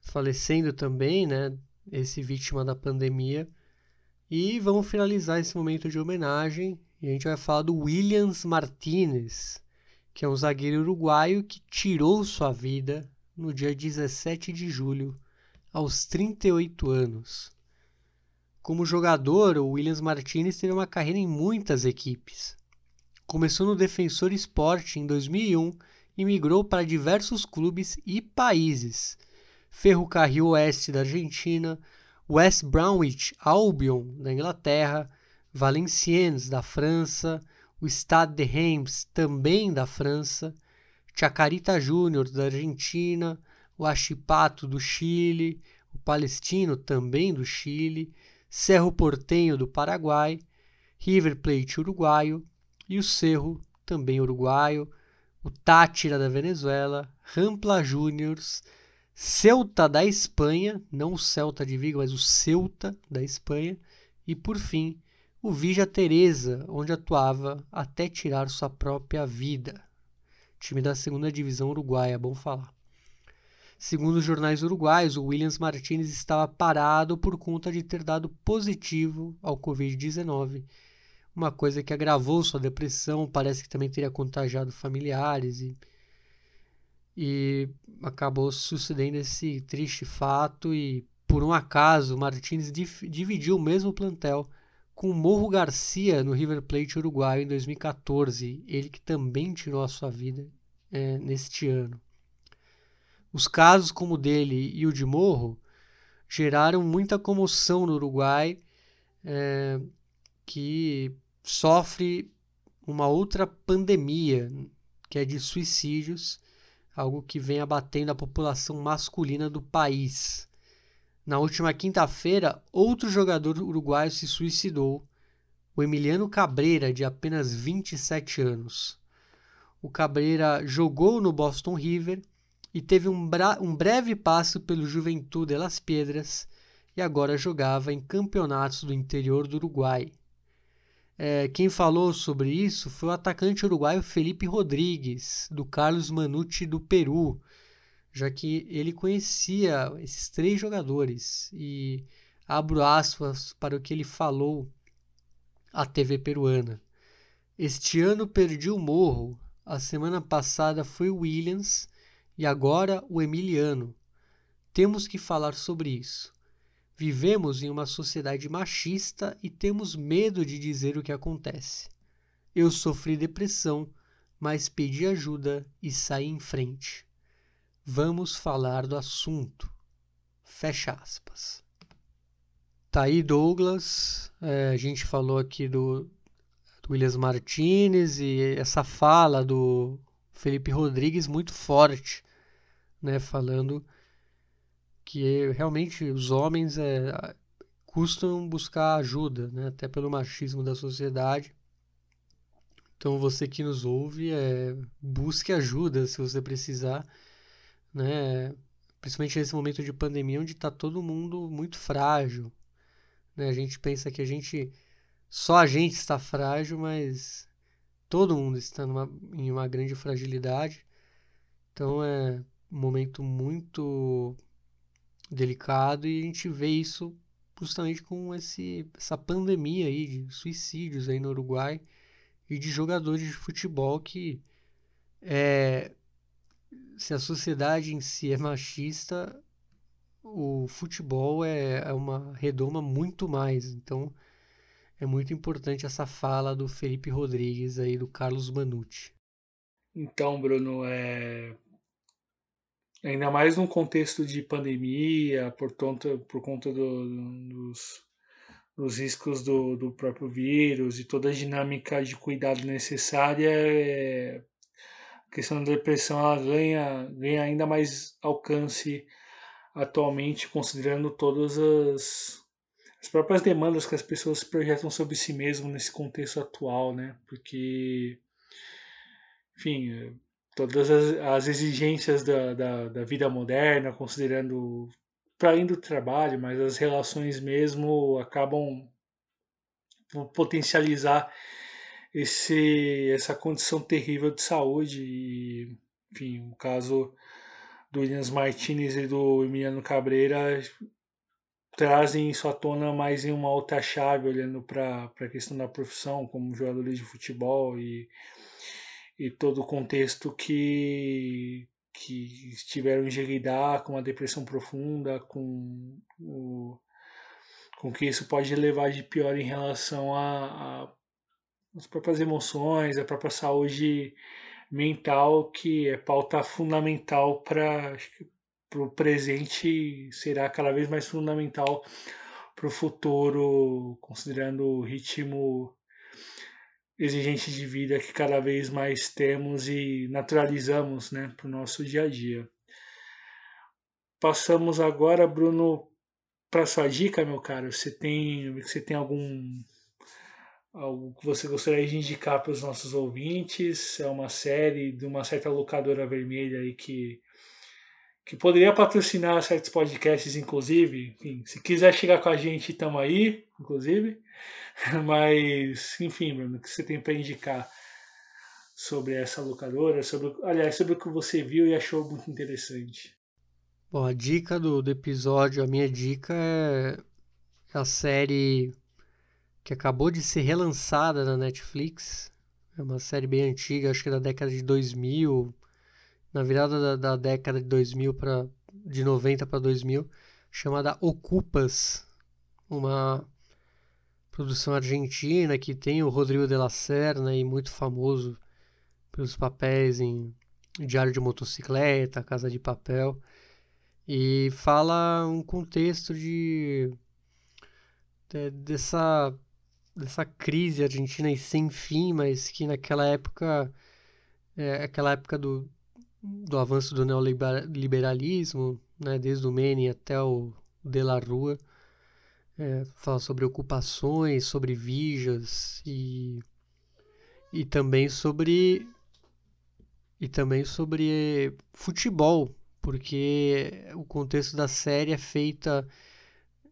falecendo também, né? Esse vítima da pandemia. E vamos finalizar esse momento de homenagem e a gente vai falar do Willians Martínez, que é um zagueiro uruguaio que tirou sua vida no dia 17 de julho, aos 38 anos. Como jogador, o Willians Martínez teve uma carreira em muitas equipes. Começou no Defensor Sporting em 2001 e migrou para diversos clubes e países. Ferrocarril Oeste da Argentina, West Bromwich Albion da Inglaterra, Valenciennes da França, o Stade de Reims também da França, Chacarita Júnior da Argentina, o Huachipato do Chile, o Palestino também do Chile, Cerro Porteño do Paraguai, River Plate uruguaio, e o Cerro, também uruguaio, o Táchira da Venezuela, Rampla Juniors, Celta da Espanha, não o Celta de Vigo, mas o Celta da Espanha, e por fim, o Villa Teresa, onde atuava até tirar sua própria vida. Time da segunda divisão uruguaia, é bom falar. Segundo os jornais uruguaios, o Williams Martínez estava parado por conta de ter dado positivo ao Covid-19, uma coisa que agravou sua depressão, parece que também teria contagiado familiares e acabou sucedendo esse triste fato. E por um acaso, Martínez dividiu o mesmo plantel com Morro Garcia no River Plate uruguaio em 2014, ele que também tirou a sua vida neste ano. Os casos como o dele e o de Morro geraram muita comoção no Uruguai, que sofre uma outra pandemia, que é de suicídios, algo que vem abatendo a população masculina do país. Na última quinta-feira, outro jogador uruguaio se suicidou, o Emiliano Cabreira, de apenas 27 anos. O Cabreira jogou no Boston River e teve um breve passo pelo Juventude Las Piedras e agora jogava em campeonatos do interior do Uruguai. Quem falou sobre isso foi o atacante uruguaio Felipe Rodrigues, do Carlos Manucci do Peru, já que ele conhecia esses três jogadores. E abro aspas para o que ele falou à TV peruana. Este ano perdi o Morro, a semana passada foi o Williams e agora o Emiliano. Temos que falar sobre isso. Vivemos em uma sociedade machista e temos medo de dizer o que acontece. Eu sofri depressão, mas pedi ajuda e saí em frente. Vamos falar do assunto. Fecha aspas. Tá aí, Douglas. A gente falou aqui do Williams Martínez e essa fala do Felipe Rodrigues muito forte, né? Falando que realmente os homens custam buscar ajuda, né? Até pelo machismo da sociedade. Então você que nos ouve, busque ajuda se você precisar, né? Principalmente nesse momento de pandemia, onde está todo mundo muito frágil, né? A gente pensa que só a gente está frágil, mas todo mundo está em uma grande fragilidade. Então é um momento muito delicado, e a gente vê isso justamente com essa pandemia aí de suicídios aí no Uruguai e de jogadores de futebol que, se a sociedade em si é machista, o futebol é uma redoma muito mais. Então é muito importante essa fala do Felipe Rodrigues aí, do Carlos Manucci. Então, Bruno, ainda mais num contexto de pandemia, por conta dos riscos do próprio vírus e toda a dinâmica de cuidado necessária, a questão da depressão ela ganha ainda mais alcance atualmente, considerando todas as próprias demandas que as pessoas projetam sobre si mesmo nesse contexto atual, né? Porque, enfim, todas as exigências da vida moderna, considerando para além do trabalho, mas as relações mesmo acabam por potencializar essa condição terrível de saúde. E, enfim, o caso do Williams Martínez e do Emiliano Cabreira trazem isso à tona mais em uma outra chave, olhando para a questão da profissão como jogadores de futebol e todo o contexto que tiveram em lidar com a depressão profunda, com que isso pode levar de pior em relação às próprias emoções, à própria saúde mental, que é pauta fundamental para o presente, será cada vez mais fundamental para o futuro, considerando o ritmo exigente de vida que cada vez mais temos e naturalizamos, né, para o nosso dia a dia. Passamos agora, Bruno, para sua dica, meu caro. Você tem algum algo que você gostaria de indicar para os nossos ouvintes? É uma série de uma certa locadora vermelha aí que poderia patrocinar certos podcasts, inclusive. Enfim, se quiser chegar com a gente, estamos aí, inclusive. Mas, enfim, Bruno, o que você tem para indicar sobre essa locadora? Sobre o que você viu e achou muito interessante. Bom, a dica do episódio, a minha dica é a série que acabou de ser relançada na Netflix. É uma série bem antiga, acho que é da década de 2000, na virada da década de 2000 para de 90 para 2000, chamada Ocupas, uma produção argentina que tem o Rodrigo de la Serna, e muito famoso pelos papéis em Diário de Motocicleta, Casa de Papel, e fala um contexto dessa crise argentina e sem fim, mas que naquela época, aquela época do avanço do neoliberalismo, né, desde o Menem até o De la Rua, fala sobre ocupações, sobre vigas e também sobre futebol, porque o contexto da série é feita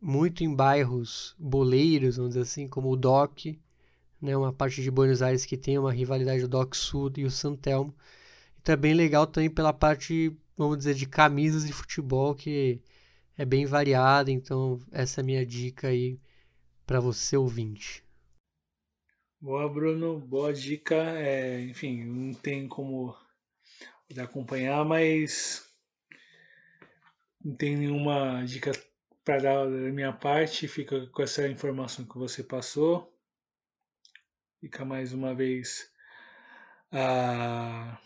muito em bairros boleiros, vamos dizer assim, como o DOC, né, uma parte de Buenos Aires que tem uma rivalidade do DOC Sul e o San Telmo. E tá bem legal também pela parte, vamos dizer, de camisas de futebol, que é bem variada. Então essa é a minha dica aí para você, ouvinte. Boa, Bruno, boa dica. Enfim, não tem como acompanhar, mas não tem nenhuma dica para dar da minha parte. Fica com essa informação que você passou. Fica mais uma vez a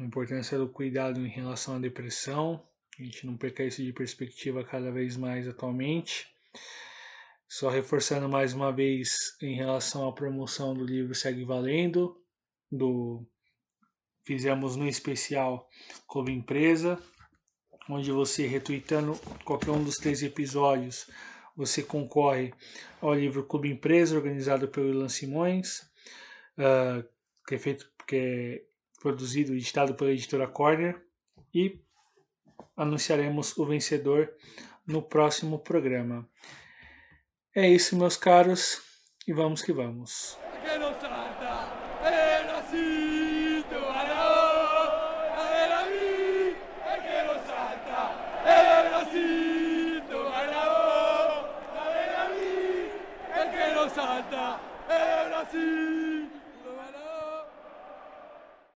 importância do cuidado em relação à depressão. A gente não perca isso de perspectiva cada vez mais atualmente. Só reforçando mais uma vez em relação à promoção do livro Segue Valendo, fizemos no especial Clube Empresa, onde você, retweetando qualquer um dos 3 episódios, você concorre ao livro Clube Empresa, organizado pelo Ilan Simões, que é produzido e editado pela editora Corner, e anunciaremos o vencedor no próximo programa. É isso, meus caros, e vamos que vamos.